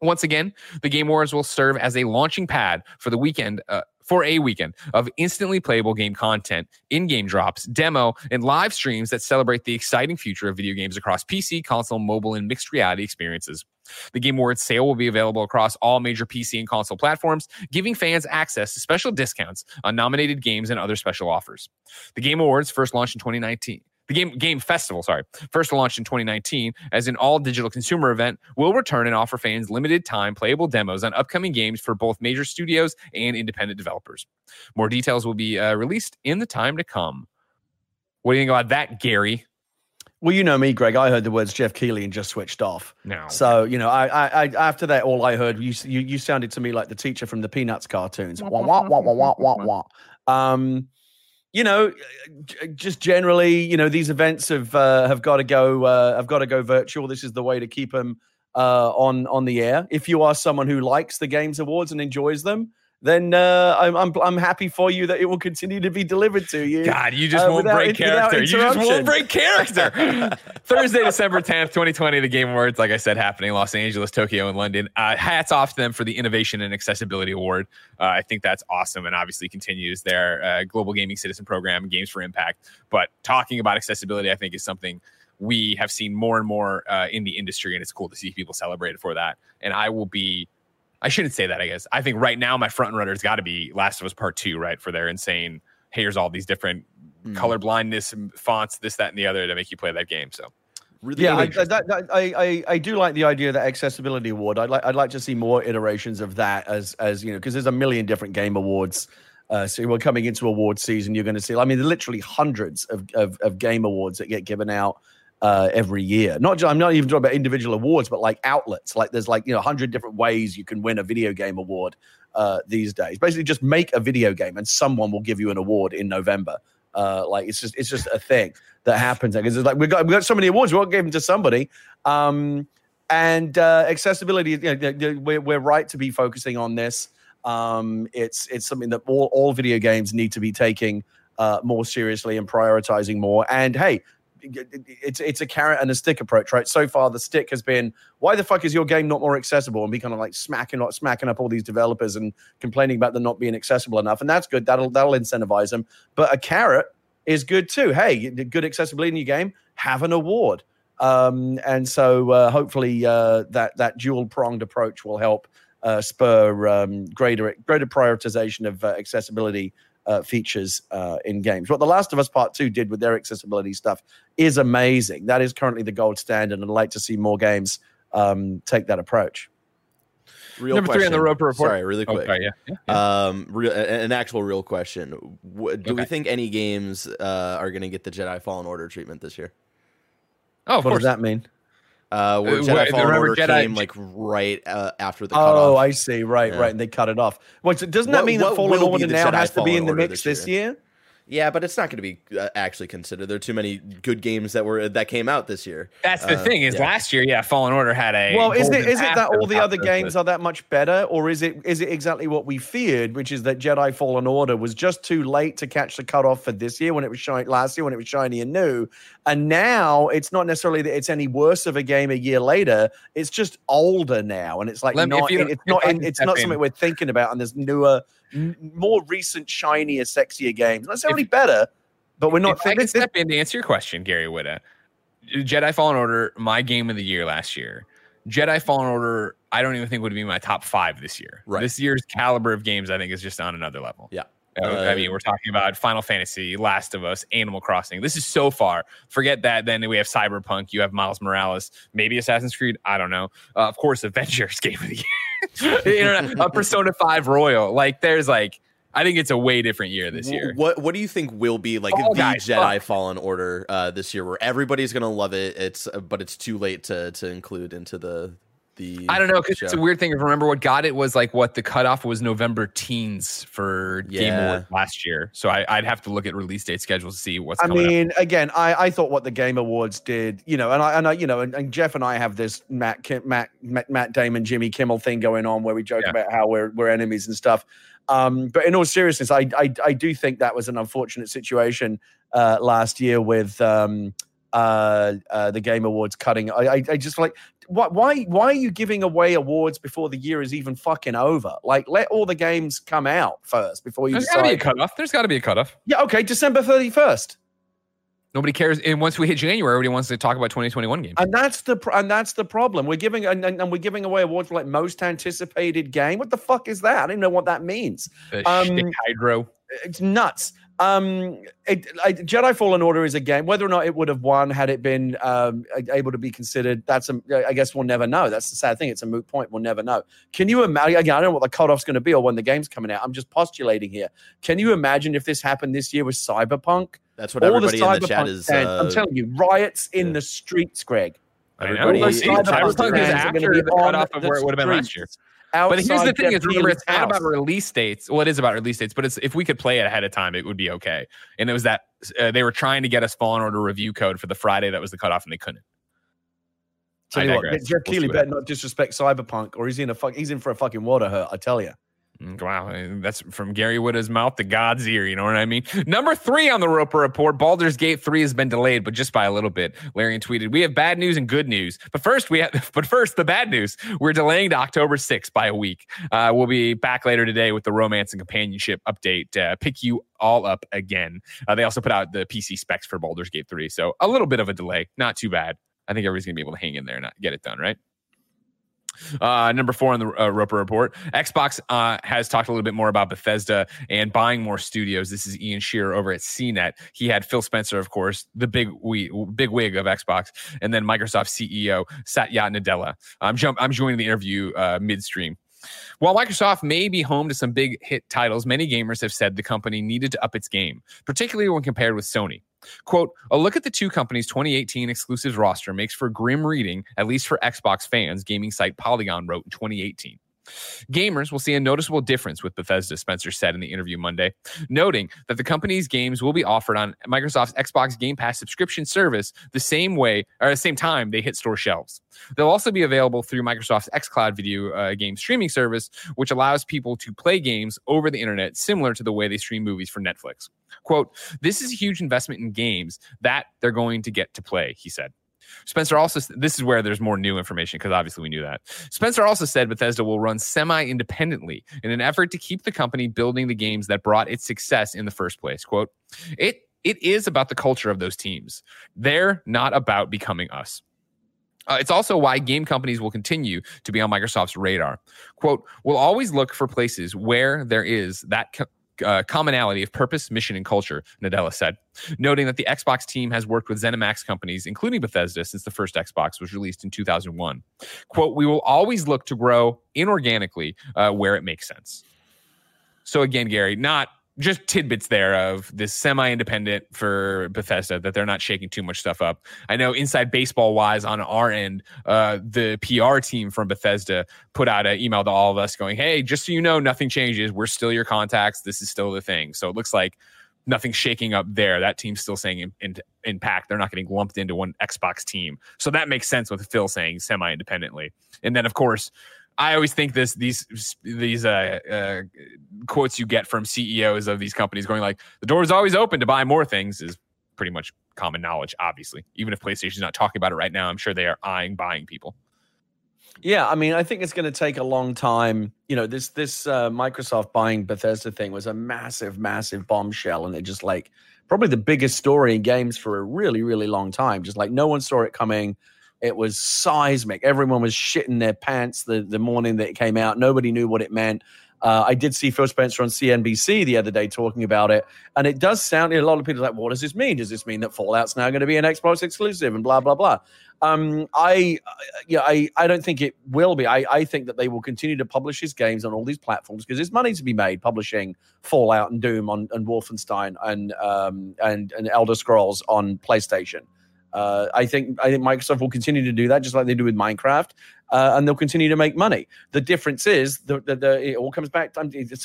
Once again, the Game Awards will serve as a launching pad for the weekend for a weekend of instantly playable game content, in-game drops, demo, and live streams that celebrate the exciting future of video games across PC, console, mobile, and mixed reality experiences. The Game Awards sale will be available across all major PC and console platforms, giving fans access to special discounts on nominated games and other special offers. The Game Awards first launched in 2019. The Game Festival, first launched in 2019 as an all-digital consumer event, will return and offer fans limited-time playable demos on upcoming games for both major studios and independent developers. More details will be released in the time to come. What do you think about that, Gary? Well, you know me, Greg. I heard the words Jeff Keighley and just switched off. No. So, you know, I after that, all I heard, you sounded to me like the teacher from the Peanuts cartoons. Wah, wah, wah, wah, wah, wah, wah. You know, just generally, you know, these events have got to go virtual. This is the way to keep them on the air. If you are someone who likes the Games Awards and enjoys them, then I'm happy for you that it will continue to be delivered to you. God, you just won't break character. You just won't break character. Thursday, December 10th, 2020, the Game Awards, like I said, happening in Los Angeles, Tokyo, and London. Hats off to them for the Innovation and Accessibility Award. I think that's awesome and obviously continues their Global Gaming Citizen Program, Games for Impact. But talking about accessibility, I think, is something we have seen more and more in the industry, and it's cool to see people celebrated for that. And I shouldn't say that, I guess. I think right now my front runner has got to be Last of Us Part 2, right? For their insane, hey, here's all these different color blindness fonts, this, that, and the other to make you play that game. So, really, yeah, I do like the idea of that accessibility award. I'd like to see more iterations of that, as you know, because there's a million different game awards. So we're coming into award season. You're going to see, I mean, literally hundreds of game awards that get given out every year. I'm not even talking about individual awards, but like outlets. Like there's 100 different ways you can win a video game award these days. Basically, just make a video game and someone will give you an award in November. It's just a thing that happens. Because it's like we got so many awards, we won't give them to somebody. And accessibility, you know, we're right to be focusing on this. It's something that all video games need to be taking more seriously and prioritizing more. And hey, it's a carrot and a stick approach, right? So far, the stick has been, why the fuck is your game not more accessible? And be kind of like smacking up all these developers and complaining about them not being accessible enough. And that's good. That'll incentivize them. But a carrot is good too. Hey, good accessibility in your game, have an award. And so hopefully that dual-pronged approach will help spur greater prioritization of accessibility features in games. What The Last of Us Part 2 did with their accessibility stuff is amazing. That is currently the gold standard, and I'd like to see more games take that approach. Real Number question. Three on the Roper Report. Sorry, really quick. Okay, yeah. An actual real question. Do we think any games are going to get the Jedi Fallen Order treatment this year? Oh, what does that mean? Where Jedi Fallen Order came right after the cutoff. Oh, I see. Right, and they cut it off. Wait, so doesn't that mean that Fallen Order now has to be in the mix this year? Yeah, but it's not going to be actually considered. There are too many good games that came out this year. That's the thing is last year, Fallen Order had a... Well, is it that all the other games are that much better, or is it exactly what we feared, which is that Jedi Fallen Order was just too late to catch the cutoff for this year when it was shiny, last year when it was shiny and new, and now it's not necessarily that it's any worse of a game a year later. It's just older now, and it's like it's not something we're thinking about, and there's newer, more recent, shinier, sexier games. Not necessarily better, but we're not. If I can step in to answer your question, Gary Whitta. Jedi Fallen Order, my game of the year last year. Jedi Fallen Order, I don't even think would be my top 5 this year. Right. This year's caliber of games, I think, is just on another level. Yeah. I mean, we're talking about Final Fantasy, Last of Us, Animal Crossing. This is so far. Forget that. Then we have Cyberpunk. You have Miles Morales. Maybe Assassin's Creed. I don't know. Of course, Avengers game of the year. Persona 5 Royal. I think it's a way different year this year. What do you think will be Jedi Fallen Order this year, where everybody's gonna love it? It's but it's too late to include into the the I don't know, because it's a weird thing. If I remember what got it was like what the cutoff was November 10 for Game Awards last year. So I'd have to look at release date schedules to see what's coming up. Again, I thought what the Game Awards did, you know, and I you know, and Jeff and I have this Matt Damon, Jimmy Kimmel thing going on where we joke about how we're enemies and stuff. But in all seriousness, I do think that was an unfortunate situation last year with the Game Awards cutting. I just like, why are you giving away awards before the year is even fucking over? Like, let all the games come out first before you decide. There's got to be a cutoff. Yeah, okay, December 31st. Nobody cares. And once we hit January, everybody wants to talk about 2021 games. And that's the problem. We're giving we're giving away awards for like most anticipated game. What the fuck is that? I don't even know what that means. Hydro. It's nuts. Jedi Fallen Order is a game. Whether or not it would have won had it been able to be considered, I guess we'll never know. That's the sad thing. It's a moot point. We'll never know. Can you imagine? Again, I don't know what the cutoff's going to be or when the game's coming out. I'm just postulating here. Can you imagine if this happened this year with Cyberpunk? That's what everybody in the chat is. I'm telling you, riots in the streets, Greg. Cyberpunk is after the cutoff of where it would have been last year. But here's the thing: it's not about release dates. Well, it is about release dates, but it's if we could play it ahead of time, it would be okay. And it was that they were trying to get us Fallen Order review code for the Friday that was the cutoff, and they couldn't. Tell you what, Jeff Keighley better not disrespect Cyberpunk, or he's in for a fucking water hurt. I tell you. Wow, that's from Gary Whitta's mouth to God's ear, you know what I mean? Number 3 on the Roper Report, Baldur's Gate 3 has been delayed, but just by a little bit. Larian tweeted, we have bad news and good news. But first, the bad news. We're delaying to October 6th by a week. We'll be back later today with the romance and companionship update. Pick you all up again. They also put out the PC specs for Baldur's Gate 3, so a little bit of a delay. Not too bad. I think everybody's going to be able to hang in there and get it done, right? Number 4 on the Roper Report, Xbox has talked a little bit more about Bethesda and buying more studios. This is Ian Shearer over at CNET. He had Phil Spencer, of course, the big wig of Xbox, and then Microsoft CEO Satya Nadella. I'm joining the interview midstream. While Microsoft may be home to some big hit titles, many gamers have said the company needed to up its game, particularly when compared with Sony. Quote, a look at the two companies' 2018 exclusives roster makes for grim reading, at least for Xbox fans, gaming site Polygon wrote in 2018. Gamers will see a noticeable difference with Bethesda, Spencer said in the interview Monday, noting that the company's games will be offered on Microsoft's Xbox Game Pass subscription service the same time they hit store shelves. They'll also be available through Microsoft's xCloud video game streaming service, which allows people to play games over the internet, similar to the way they stream movies for Netflix. Quote, this is a huge investment in games that they're going to get to play, he said. Spencer also, this is where there's more new information because obviously we knew that. Spencer also said Bethesda will run semi-independently in an effort to keep the company building the games that brought its success in the first place. Quote, it is about the culture of those teams. They're not about becoming us. It's also why game companies will continue to be on Microsoft's radar. Quote, we'll always look for places where there is that commonality of purpose, mission, and culture, Nadella said, noting that the Xbox team has worked with ZeniMax companies, including Bethesda, since the first Xbox was released in 2001. Quote, we will always look to grow inorganically where it makes sense. So again, Gary, not just tidbits there of this semi-independent for Bethesda, that they're not shaking too much stuff up. I know inside baseball-wise on our end, the PR team from Bethesda put out an email to all of us going, hey, just so you know, nothing changes. We're still your contacts. This is still the thing. So it looks like nothing's shaking up there. That team's still saying impact. They're not getting lumped into one Xbox team. So that makes sense with Phil saying semi-independently. And then, of course, I always think these quotes you get from CEOs of these companies going like, the door is always open to buy more things is pretty much common knowledge, obviously. Even if PlayStation's not talking about it right now, I'm sure they are eyeing buying people. Yeah, I mean, I think it's going to take a long time. You know, this Microsoft buying Bethesda thing was a massive, massive bombshell, and it just like probably the biggest story in games for a really, really long time. Just like no one saw it coming. It was seismic. Everyone was shitting their pants the morning that it came out. Nobody knew what it meant. I did see Phil Spencer on CNBC the other day talking about it, and it does sound, a lot of people are like, what does this mean? Does this mean that Fallout's now going to be an Xbox exclusive and blah, blah, blah? I don't think it will be. I think that they will continue to publish his games on all these platforms because there's money to be made publishing Fallout and Doom and Wolfenstein and Elder Scrolls on PlayStation. I think Microsoft will continue to do that, just like they do with Minecraft, and they'll continue to make money. The difference is that it all comes back to,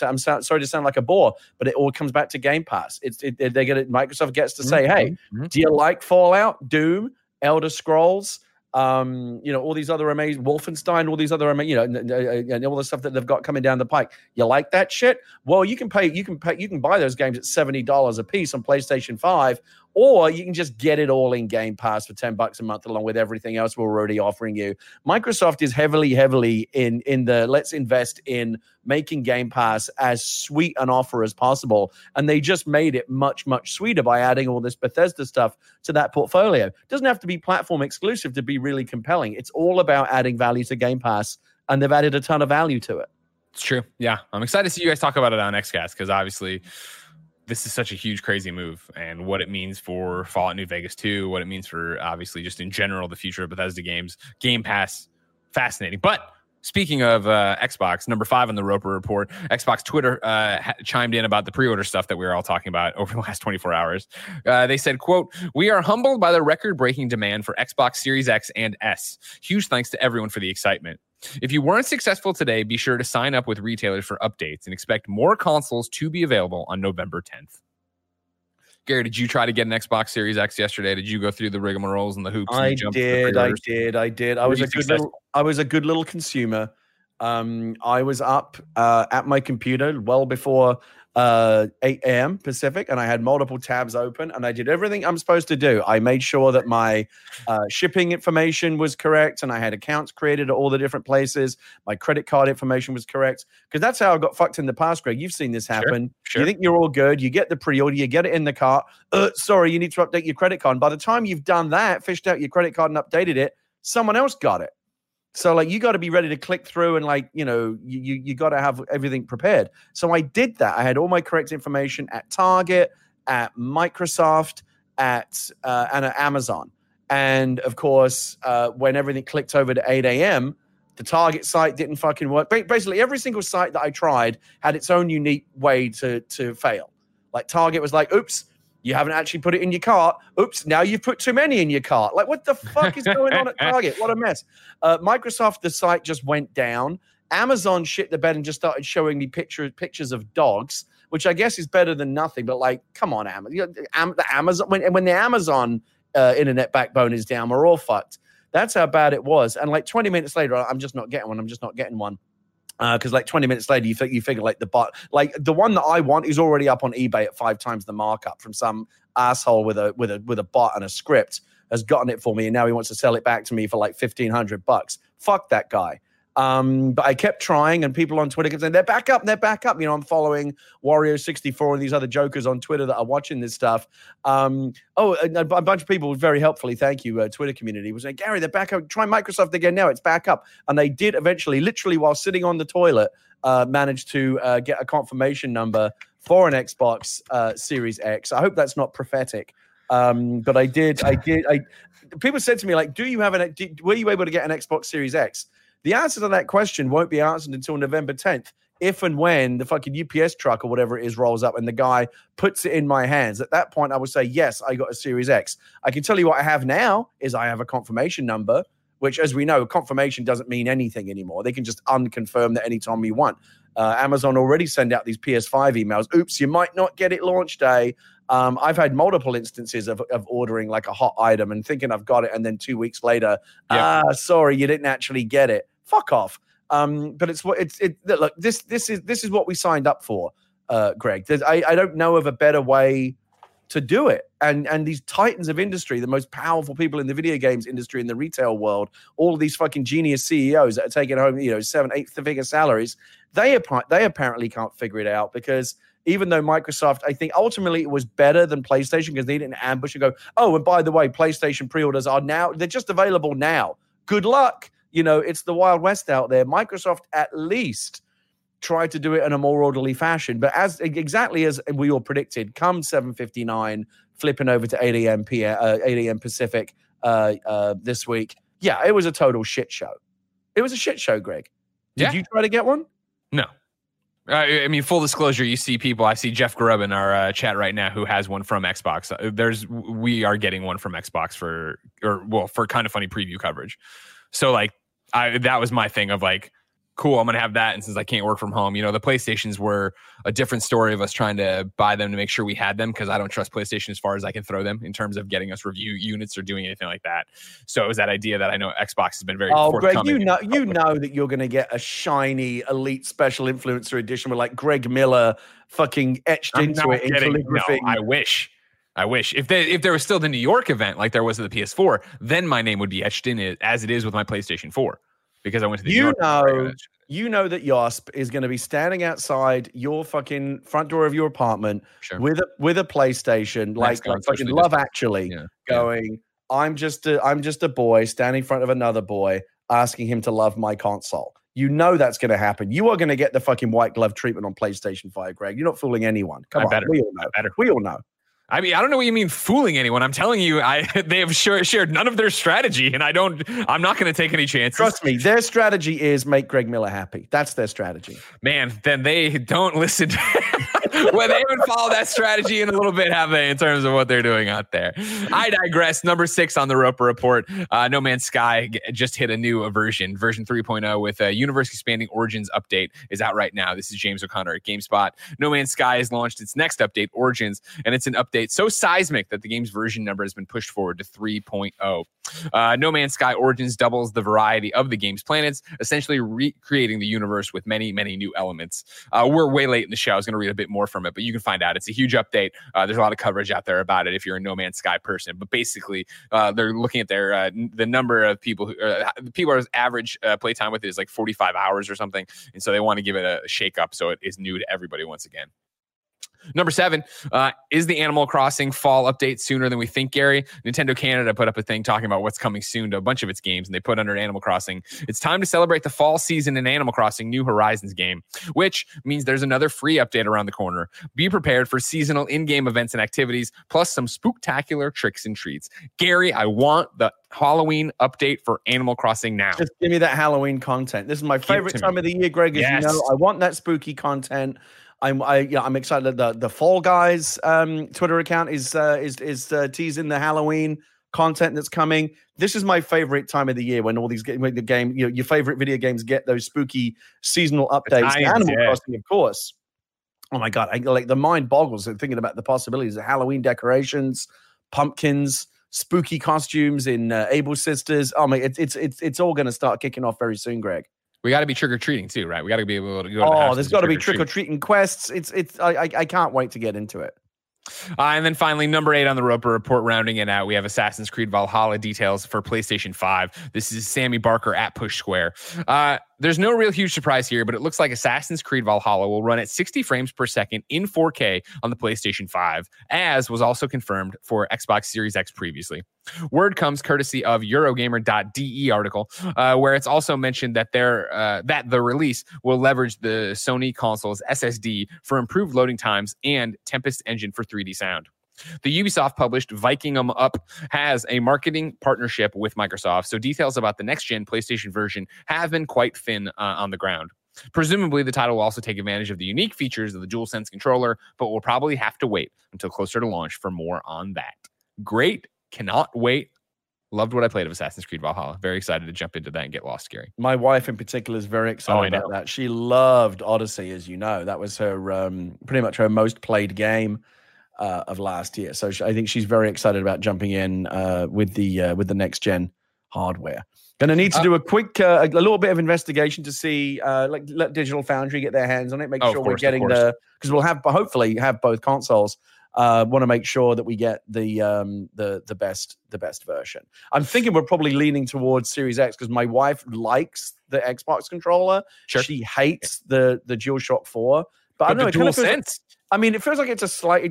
I'm sorry to sound like a bore, but it all comes back to Game Pass. Microsoft gets to say, hey, do you like Fallout, Doom, Elder Scrolls, all these other amazing Wolfenstein, all these other and all the stuff that they've got coming down the pike. You like that shit? Well, you can buy those games at $70 a piece on PlayStation 5, or you can just get it all in Game Pass for $10 a month, along with everything else we're already offering you. Microsoft is heavily in the let's invest in making Game Pass as sweet an offer as possible, and they just made it much sweeter by adding all this Bethesda stuff to that portfolio. It doesn't have to be platform exclusive to be really compelling. It's all about adding value to Game Pass, and they've added a ton of value to it. It's true. Yeah, I'm excited to see you guys talk about it on XCast, because obviously this is such a huge, crazy move, and what it means for Fallout New Vegas 2, what it means for, obviously, just in general, the future of Bethesda games. Game Pass, fascinating. But speaking of Xbox, number 5 on the Roper Report, Xbox Twitter chimed in about the pre-order stuff that we were all talking about over the last 24 hours. They said, quote, "We are humbled by the record-breaking demand for Xbox Series X and S. Huge thanks to everyone for the excitement. If you weren't successful today, be sure to sign up with retailers for updates and expect more consoles to be available on November 10th. Gary, did you try to get an Xbox Series X yesterday? Did you go through the rigmaroles and the hoops? I did. I was a good little consumer. I was up at my computer well before 8 a.m. Pacific, and I had multiple tabs open, and I did everything I'm supposed to do. I made sure that my shipping information was correct, and I had accounts created at all the different places. My credit card information was correct, because that's how I got fucked in the past, Greg. You've seen this happen. Sure. You think you're all good. You get the pre-order. You get it in the cart. Sorry, you need to update your credit card. And by the time you've done that, fished out your credit card and updated it, someone else got it. So, you got to be ready to click through and, you got to have everything prepared. So I did that. I had all my correct information at Target, at Microsoft, and at Amazon. And, of course, when everything clicked over to 8 a.m., the Target site didn't fucking work. Basically, every single site that I tried had its own unique way to fail. Target was like, oops, you haven't actually put it in your cart. Oops, now you've put too many in your cart. What the fuck is going on at Target? What a mess. Microsoft, the site just went down. Amazon shit the bed and just started showing me pictures of dogs, which I guess is better than nothing. But, come on, Amazon. The Amazon when the Amazon internet backbone is down, we're all fucked. That's how bad it was. And, 20 minutes later, I'm just not getting one. Because 20 minutes later, you figure the one that I want is already up on eBay at 5 times the markup from some asshole with a bot and a script has gotten it for me, and now he wants to sell it back to me for $1,500. Fuck that guy. But I kept trying, and people on Twitter kept saying they're back up. I'm following Wario64 and these other jokers on Twitter that are watching this stuff. A bunch of people very helpfully, thank you, Twitter community, was saying, Gary, they're back up. Try Microsoft again now. It's back up, and they did eventually, literally while sitting on the toilet, managed to get a confirmation number for an Xbox Series X. I hope that's not prophetic. But I did. People said to me, were you able to get an Xbox Series X? The answer to that question won't be answered until November 10th, if and when the fucking UPS truck or whatever it is rolls up and the guy puts it in my hands. At that point, I will say, yes, I got a Series X. I can tell you what I have now is I have a confirmation number, which, as we know, confirmation doesn't mean anything anymore. They can just unconfirm that anytime you want. Amazon already send out these PS5 emails. Oops, you might not get it launch day. I've had multiple instances of ordering a hot item and thinking I've got it, and then 2 weeks later, sorry, you didn't actually get it. Fuck off. But look, this is what we signed up for, Greg. I don't know of a better way to do it. And these titans of industry, the most powerful people in the video games industry, in the retail world, all these fucking genius CEOs that are taking home, 7-8 figure salaries, they apparently can't figure it out, because even though Microsoft, I think ultimately it was better than PlayStation, because they didn't ambush and go, oh, and by the way, PlayStation pre-orders are now, they're just available now. Good luck. It's the Wild West out there. Microsoft at least tried to do it in a more orderly fashion. But as we all predicted, come 7:59, flipping over to 8 a.m. Pacific this week. Yeah, it was a total shit show. It was a shit show, Greg. Did you try to get one? No. I mean, full disclosure, you see people. I see Jeff Grubb in our chat right now who has one from Xbox. We are getting one from Xbox for Kind of Funny preview coverage. So like, that was my thing of like, cool, I'm going to have that. And since I can't work from home, you know, the PlayStations were a different story of us trying to buy them to make sure we had them, because I don't trust PlayStation as far as I can throw them in terms of getting us review units or doing anything like that. So it was that idea that I know Xbox has been very forthcoming. Greg, you know that you're going to get a shiny elite special influencer edition with like Greg Miller fucking etched into it in calligraphy. No, I wish if there was still the New York event like there was at the PS4, then my name would be etched in it as it is with my PlayStation 4. Because I went to the you know that Yosp is going to be standing outside your fucking front door of your apartment with a PlayStation, like fucking Love Actually, going, I'm just a boy standing in front of another boy asking him to love my console. You know that's going to happen. You are going to get the fucking white glove treatment on PlayStation 5, Greg. You're not fooling anyone. Come on, we all know. I mean, I don't know what you mean fooling anyone. I'm telling you, they have shared none of their strategy, and I'm not going to take any chances. Trust me, their strategy is make Greg Miller happy. That's their strategy. Man, then they don't listen to well, they haven't followed that strategy in a little bit, have they, in terms of what they're doing out there? I digress. Number 6 on the Roper Report, No Man's Sky just hit a new version. Version 3.0 with a universe-expanding Origins update is out right now. This is James O'Connor at GameSpot. No Man's Sky has launched its next update, Origins, and it's an update so seismic that the game's version number has been pushed forward to 3.0. No Man's Sky Origins doubles the variety of the game's planets, essentially recreating the universe with many, many new elements. We're way late in the show. I was going to read a bit more from it, but you can find out. It's a huge update. There's a lot of coverage out there about it if you're a No Man's Sky person. But basically, they're looking at their the number of people who people's average playtime with it is like 45 hours or something, and so they want to give it a shake up so it is new to everybody once again. Number 7, is the Animal Crossing fall update sooner than we think, Gary? Nintendo Canada put up a thing talking about what's coming soon to a bunch of its games, and they put under Animal Crossing, it's time to celebrate the fall season in Animal Crossing New Horizons game, which means there's another free update around the corner. Be prepared for seasonal in-game events and activities, plus some spooktacular tricks and treats. Gary, I want the Halloween update for Animal Crossing now. Just give me that Halloween content. This is my favorite time of the year, Greg, as you know. I want that spooky content. I'm excited that the Fall Guys Twitter account is teasing the Halloween content that's coming. This is my favorite time of the year when all these game your favorite video games get those spooky seasonal updates. Animal Crossing, of course. Oh my god, the mind boggles thinking about the possibilities of Halloween decorations, pumpkins, spooky costumes in Able Sisters. Oh my, it's all going to start kicking off very soon, Greg. We got to be trick-or-treating too, right? We got to be able to go to the house. Oh, there's got to be trick-or-treating quests. It's. I can't wait to get into it. And then finally, number 8 on the Roper Report, rounding it out, we have Assassin's Creed Valhalla details for PlayStation 5. This is Sammy Barker at Push Square. There's no real huge surprise here, but it looks like Assassin's Creed Valhalla will run at 60 frames per second in 4K on the PlayStation 5, as was also confirmed for Xbox Series X previously. Word comes courtesy of Eurogamer.de article, where it's also mentioned that the release will leverage the Sony console's SSD for improved loading times and Tempest engine for 3D sound. The Ubisoft published Viking 'em Up has a marketing partnership with Microsoft, so details about the next-gen PlayStation version have been quite thin on the ground. Presumably, the title will also take advantage of the unique features of the DualSense controller, but we'll probably have to wait until closer to launch for more on that. Great. Cannot wait. Loved what I played of Assassin's Creed Valhalla. Very excited to jump into that and get lost, Gary. My wife in particular is very excited about that. She loved Odyssey, as you know. That was her pretty much her most played game of last year. So I think she's very excited about jumping in with the next gen hardware. Going to need to do a quick, a little bit of investigation to see, let Digital Foundry get their hands on it. Make sure we're getting the, because we'll have hopefully have both consoles. Want to make sure that we get the best version. I'm thinking we're probably leaning towards Series X because my wife likes the Xbox controller. Sure. She hates the DualShock 4, but I don't know. It DualSense. It feels like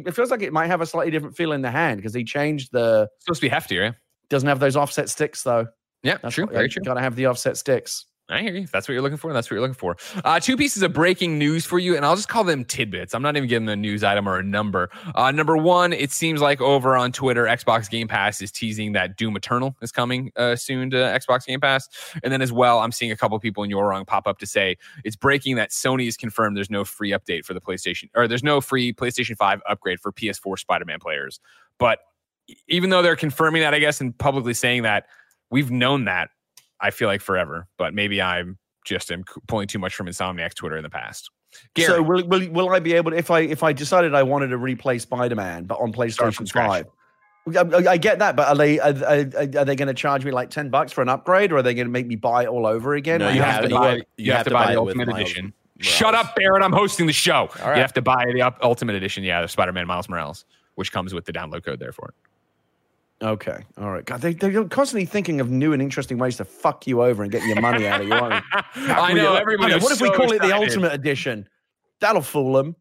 it feels like it might have a slightly different feel in the hand because they changed the. It's supposed to be heftier. Yeah? Doesn't have those offset sticks though. Yeah, true. Very true. Got to have the offset sticks. I hear you. If that's what you're looking for, that's what you're looking for. Two pieces of breaking news for you, and I'll just call them tidbits. I'm not even giving them a news item or a number. Number one, it seems like over on Twitter, Xbox Game Pass is teasing that Doom Eternal is coming soon to Xbox Game Pass. And then as well, I'm seeing a couple of people in Your Wrong pop up to say it's breaking that Sony has confirmed there's no free update for the PlayStation, or there's no free PlayStation 5 upgrade for PS4 Spider-Man players. But even though they're confirming that, I guess, and publicly saying that, we've known that, I feel like, forever, but maybe I'm just pulling too much from Insomniac's Twitter in the past. Gary. So will I be able to, if I decided I wanted to replay Spider-Man, but on PlayStation 5? I get that, but are they going to charge me like $10 for an upgrade, or are they going to make me buy it all over again? No, you have to buy the Ultimate Edition. Shut up, Barrett. I'm hosting the show. Right. You have to buy the Ultimate Edition. Yeah, the Spider-Man Miles Morales, which comes with the download code there for it. Okay. All right. God, they're constantly thinking of new and interesting ways to fuck you over and get your money out of you. I know. Everybody. What if we call it the Ultimate Edition? That'll fool them.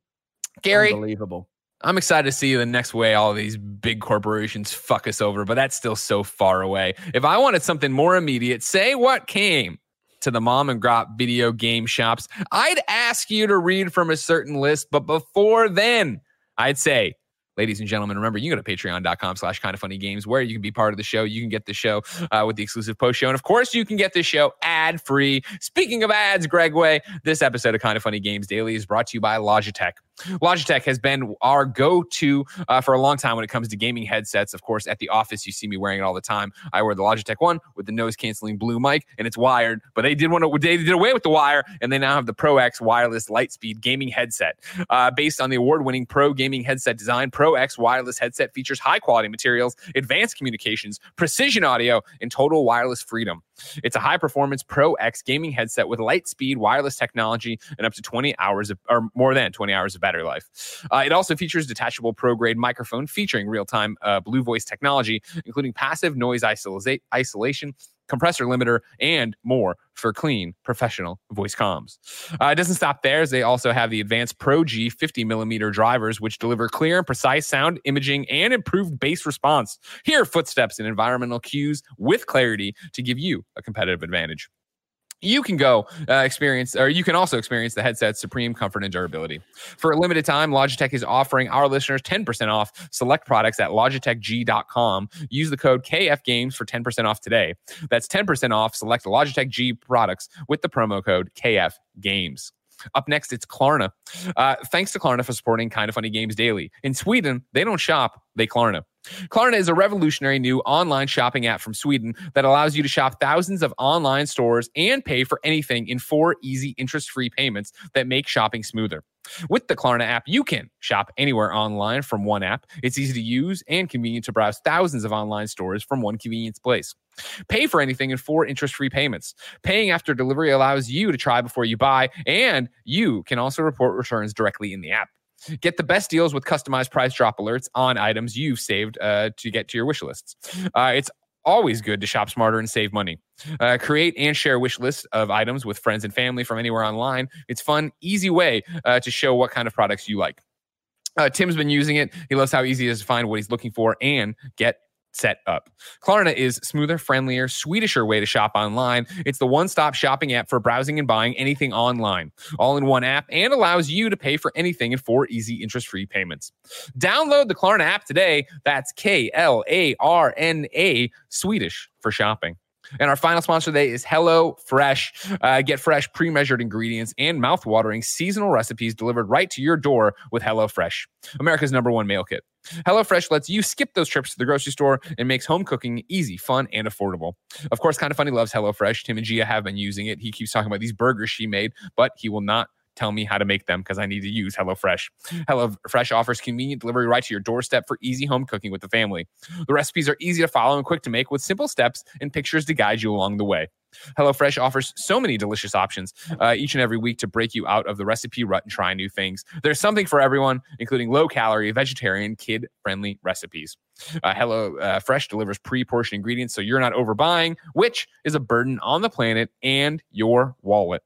Gary. Unbelievable. I'm excited to see the next way all these big corporations fuck us over, but that's still so far away. If I wanted something more immediate, say what came to the mom and pop video game shops, I'd ask you to read from a certain list, but before then, I'd say, ladies and gentlemen, remember, you can go to patreon.com/kindoffunnygames where you can be part of the show. You can get the show with the exclusive post show. And, of course, you can get this show ad-free. Speaking of ads, Greg Way, this episode of Kind of Funny Games Daily is brought to you by Logitech. Logitech has been our go-to for a long time when it comes to gaming headsets. Of course, at the office, you see me wearing it all the time. I wear the Logitech one with the noise-canceling blue mic, and it's wired. But they did away with the wire, and they now have the Pro X wireless Lightspeed gaming headset. Based on the award-winning Pro gaming headset design, Pro X wireless headset features high-quality materials, advanced communications, precision audio, and total wireless freedom. It's a high-performance Pro X gaming headset with Lightspeed wireless technology and up to 20 hours of, or more than 20 hours of battery life. It also features detachable pro-grade microphone featuring real-time Blue Voice technology, including passive noise isolation, compressor limiter, and more for clean, professional voice comms. It doesn't stop there, as they also have the advanced Pro G 50mm drivers, which deliver clear and precise sound, imaging, and improved bass response. Hear footsteps and environmental cues with clarity to give you a competitive advantage. You can go experience, or you can also experience the headset's supreme comfort and durability. For a limited time, Logitech is offering our listeners 10% off select products at logitechg.com. Use the code KFGames for 10% off today. That's 10% off select Logitech G products with the promo code KFGames. Up next, it's Klarna. Thanks to Klarna for supporting Kind of Funny Games Daily. In Sweden, they don't shop, they Klarna. Klarna is a revolutionary new online shopping app from Sweden that allows you to shop thousands of online stores and pay for anything in 4 easy interest-free payments that make shopping smoother. With the Klarna app, you can shop anywhere online from one app. It's easy to use and convenient to browse thousands of online stores from one convenient place. Pay for anything in 4 interest-free payments. Paying after delivery allows you to try before you buy, and you can also report returns directly in the app. Get the best deals with customized price drop alerts on items you've saved to get to your wish lists. It's always good to shop smarter and save money. Create and share wish lists of items with friends and family from anywhere online. It's fun, easy way to show what kind of products you like. Tim's been using it. He loves how easy it is to find what he's looking for and get set up. Klarna is smoother, friendlier, Swedisher way to shop online. It's the one-stop shopping app for browsing and buying anything online, all in one app, and allows you to pay for anything in 4 easy interest-free payments. Download the Klarna app today. That's Klarna, Swedish for shopping. And our final sponsor today is HelloFresh. Get fresh, pre-measured ingredients and mouth-watering seasonal recipes delivered right to your door with HelloFresh, America's #1 meal kit. HelloFresh lets you skip those trips to the grocery store and makes home cooking easy, fun, and affordable. Of course, Kind of Funny loves HelloFresh. Tim and Gia have been using it. He keeps talking about these burgers she made, but he will not tell me how to make them because I need to use HelloFresh. HelloFresh offers convenient delivery right to your doorstep for easy home cooking with the family. The recipes are easy to follow and quick to make with simple steps and pictures to guide you along the way. HelloFresh offers so many delicious options each and every week to break you out of the recipe rut and try new things. There's something for everyone, including low-calorie, vegetarian, kid-friendly recipes. HelloFresh delivers pre-portioned ingredients so you're not overbuying, which is a burden on the planet and your wallet.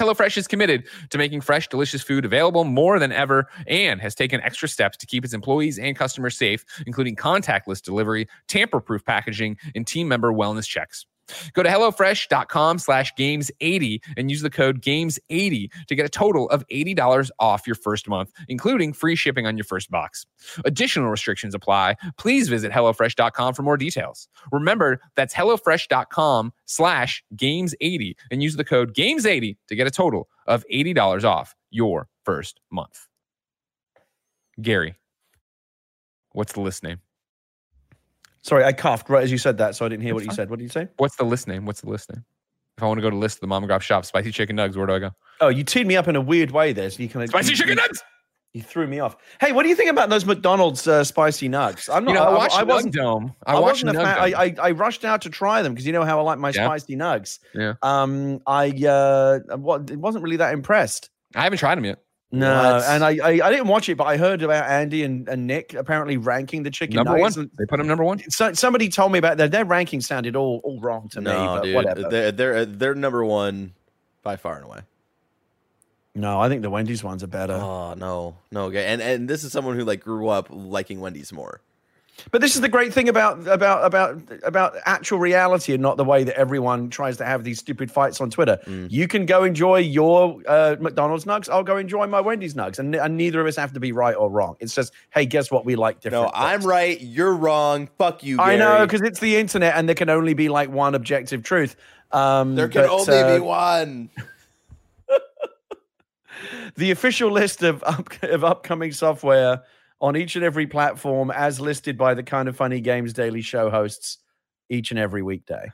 HelloFresh is committed to making fresh, delicious food available more than ever and has taken extra steps to keep its employees and customers safe, including contactless delivery, tamper-proof packaging, and team member wellness checks. Go to hellofresh.com/games80 and use the code GAMES80 to get a total of $80 off your first month, including free shipping on your first box. Additional restrictions apply. Please visit hellofresh.com for more details. Remember, that's hellofresh.com/games80 and use the code GAMES80 to get a total of $80 off your first month. Gary, what's the list name? Sorry, I coughed right as you said that, so I didn't hear what you said. What did you say? What's the list name? What's the list name? If I want to go to list of the Mom and Grab Shop, Spicy Chicken Nugs, where do I go? Oh, you teed me up in a weird way there. So you kind of Spicy Chicken Nugs! You threw me off. Hey, what do you think about those McDonald's spicy nugs? I'm not. You know, I rushed out to try them because you know how I like my spicy nugs. Yeah. I wasn't really that impressed. I haven't tried them yet. No, what? And I didn't watch it, but I heard about Andy and Nick apparently ranking the chicken nuggets. They put them number one. So, somebody told me about that. Their ranking sounded all wrong to me. But dude, whatever. They're number one by far and away. No, I think the Wendy's ones are better. Oh no, okay. And this is someone who like grew up liking Wendy's more. But this is the great thing about actual reality and not the way that everyone tries to have these stupid fights on Twitter. Mm. You can go enjoy your McDonald's nugs. I'll go enjoy my Wendy's nugs. And neither of us have to be right or wrong. It's just, hey, guess what? We like different things. I'm right. You're wrong. Fuck you, Gary. I know, because it's the internet and there can only be like one objective truth. There can only be one. The official list of upcoming software on each and every platform as listed by the Kind of Funny Games Daily show hosts each and every weekday.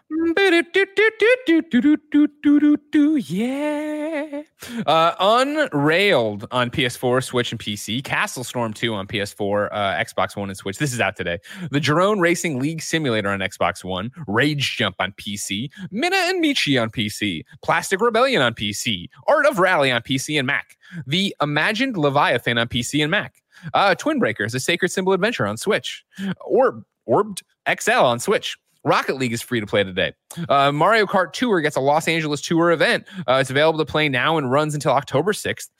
Yeah. Unrailed on PS4, Switch, and PC. Castle Storm 2 on PS4, Xbox One, and Switch. This is out today. The Drone Racing League Simulator on Xbox One. Rage Jump on PC. Mina and Michi on PC. Plastic Rebellion on PC. Art of Rally on PC and Mac. The Imagined Leviathan on PC and Mac. Twin Breakers, a Sacred Symbol Adventure on Switch. Orbed XL on Switch. Rocket League is free to play today. Mario Kart Tour gets a Los Angeles Tour event. It's available to play now and runs until October 6th.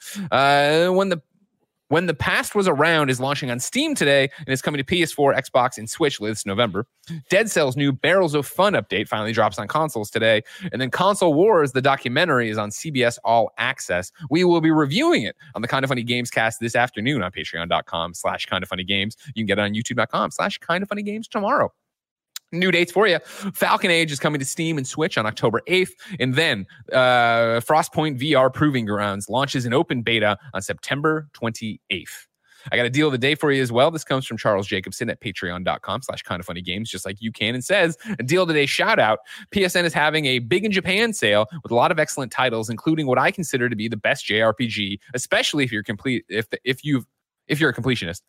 When the Past Was Around is launching on Steam today and is coming to PS4, Xbox, and Switch this November. Dead Cell's new Barrels of Fun update finally drops on consoles today. And then Console Wars, the documentary, is on CBS All Access. We will be reviewing it on the Kind of Funny Games cast this afternoon on patreon.com/kindoffunnygames. You can get it on youtube.com/kindoffunnygames tomorrow. New dates for you. Falcon Age is coming to Steam and Switch on October 8th. And then Frostpoint VR Proving Grounds launches an open beta on September 28th. I got a deal of the day for you as well. This comes from Charles Jacobson at patreon.com/kindoffunnygames, just like you can, and says, a deal of the day shout out. PSN is having a Big in Japan sale with a lot of excellent titles, including what I consider to be the best JRPG, especially if you're a completionist.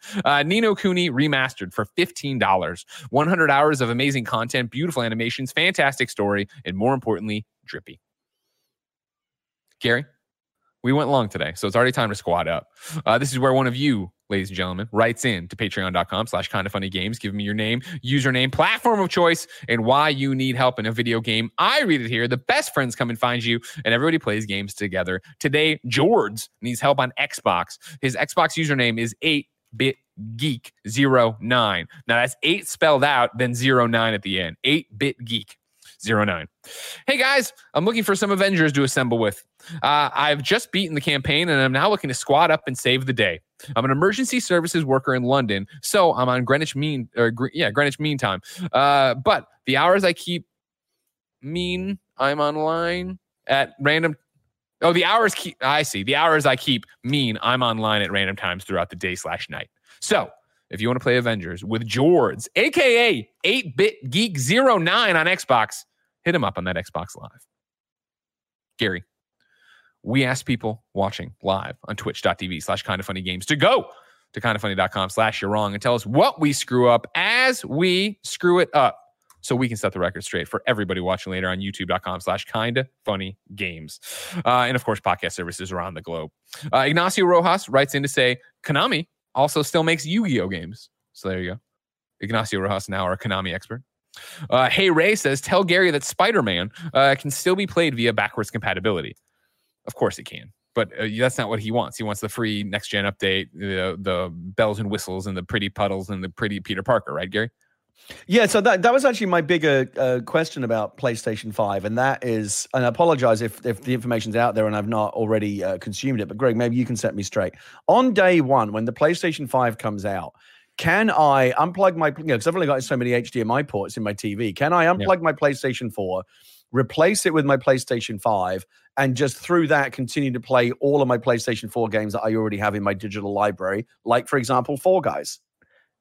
Ni no Kuni Remastered for $15. 100 hours of amazing content, beautiful animations, fantastic story, and more importantly, drippy. Gary, we went long today, so it's already time to squad up. This is where one of you, ladies and gentlemen, writes in to patreon.com/kindoffunnygames. Give me your name, username, platform of choice, and why you need help in a video game. I read it here. The best friends come and find you, and everybody plays games together. Today, George needs help on Xbox. His Xbox username is 8BitGeek09. Now, that's 8 spelled out, then 09 at the end. 8BitGeek09. Hey guys, I'm looking for some Avengers to assemble with. I've just beaten the campaign and I'm now looking to squad up and save the day. I'm an emergency services worker in London, so I'm on Greenwich Mean Time. But the hours I keep mean I'm online at random. Oh, the hours keep. I see. The hours I keep mean I'm online at random times throughout the day/night. So if you want to play Avengers with Jords, aka 8BitGeek09 on Xbox, hit him up on that Xbox Live. Gary, we asked people watching live on twitch.tv/kindoffunnygames to go to kindoffunny.com/you'rewrong and tell us what we screw up as we screw it up, so we can set the record straight for everybody watching later on youtube.com/kindoffunnygames. And of course, podcast services around the globe. Ignacio Rojas writes in to say, Konami also still makes Yu-Gi-Oh games. So there you go. Ignacio Rojas, now our Konami expert. Hey Ray says, tell Gary that Spider-Man can still be played via backwards compatibility. Of course it can, but that's not what he wants. He wants the free next-gen update, the bells and whistles and the pretty puddles and the pretty Peter Parker, right, Gary? Yeah, so that was actually my bigger question about PlayStation 5, and that is, and I apologize if the information's out there and I've not already consumed it, but Greg, maybe you can set me straight. On day one, when the PlayStation 5 comes out, can I unplug my, because I've only got so many HDMI ports in my TV, can I unplug my PlayStation 4, replace it with my PlayStation 5, and just through that continue to play all of my PlayStation 4 games that I already have in my digital library, like, for example, Fall Guys?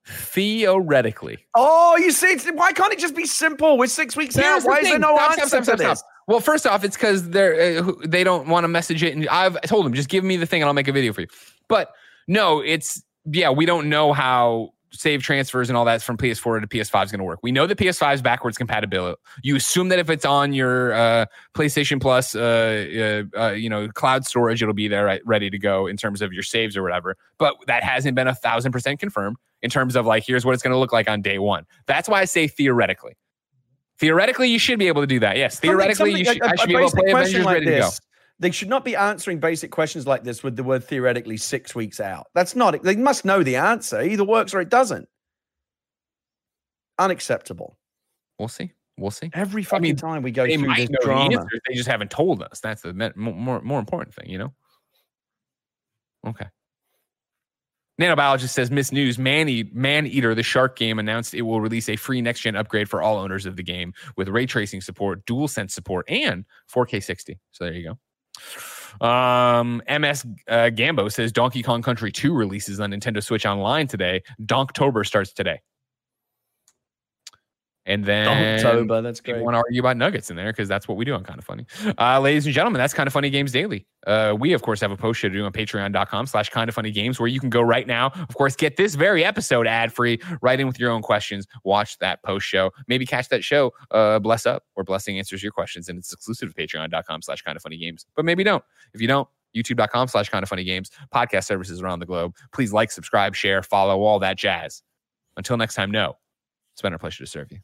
Theoretically. Oh, you see, why can't it just be simple? We're 6 weeks out. Why is there no answer to this? Well, first off, it's because they don't want to message it. And I've told them, just give me the thing and I'll make a video for you. But no, it's, yeah, we don't know how save transfers and all that from PS4 to PS5 is going to work. We know that PS5 is backwards compatible. You assume that if it's on your PlayStation Plus, cloud storage, it'll be there ready to go in terms of your saves or whatever. But that hasn't been 1,000% confirmed in terms of, like, here's what it's going to look like on day one. That's why I say theoretically. Theoretically, you should be able to do that. Yes, theoretically, I should be able to play Avengers ready to go. They should not be answering basic questions like this with the word theoretically 6 weeks out. That's not, they must know the answer. Either works or it doesn't. Unacceptable. We'll see. Every fucking time we go through this drama. They just haven't told us. That's the more important thing, you know? Okay. Nanobiologist says, missed news, Man-Eater, the shark game, announced it will release a free next-gen upgrade for all owners of the game with ray tracing support, DualSense support, and 4K 60. So there you go. MS Gambo says Donkey Kong Country 2 releases on Nintendo Switch Online today. Donktober starts today. And then Donktober, that's great. Want to argue about nuggets in there because that's what we do on Kind of Funny. Ladies and gentlemen, that's Kind of Funny Games Daily. We, of course, have a post show to do on patreon.com/kindoffunnygames where you can go right now. Of course, get this very episode ad-free, write in with your own questions, watch that post show, maybe catch that show, Bless Up, where Blessing answers your questions, and it's exclusive to patreon.com/kindoffunnygames. But maybe don't. If you don't, youtube.com/kindoffunnygames, podcast services around the globe. Please like, subscribe, share, follow, all that jazz. Until next time, it's been our pleasure to serve you.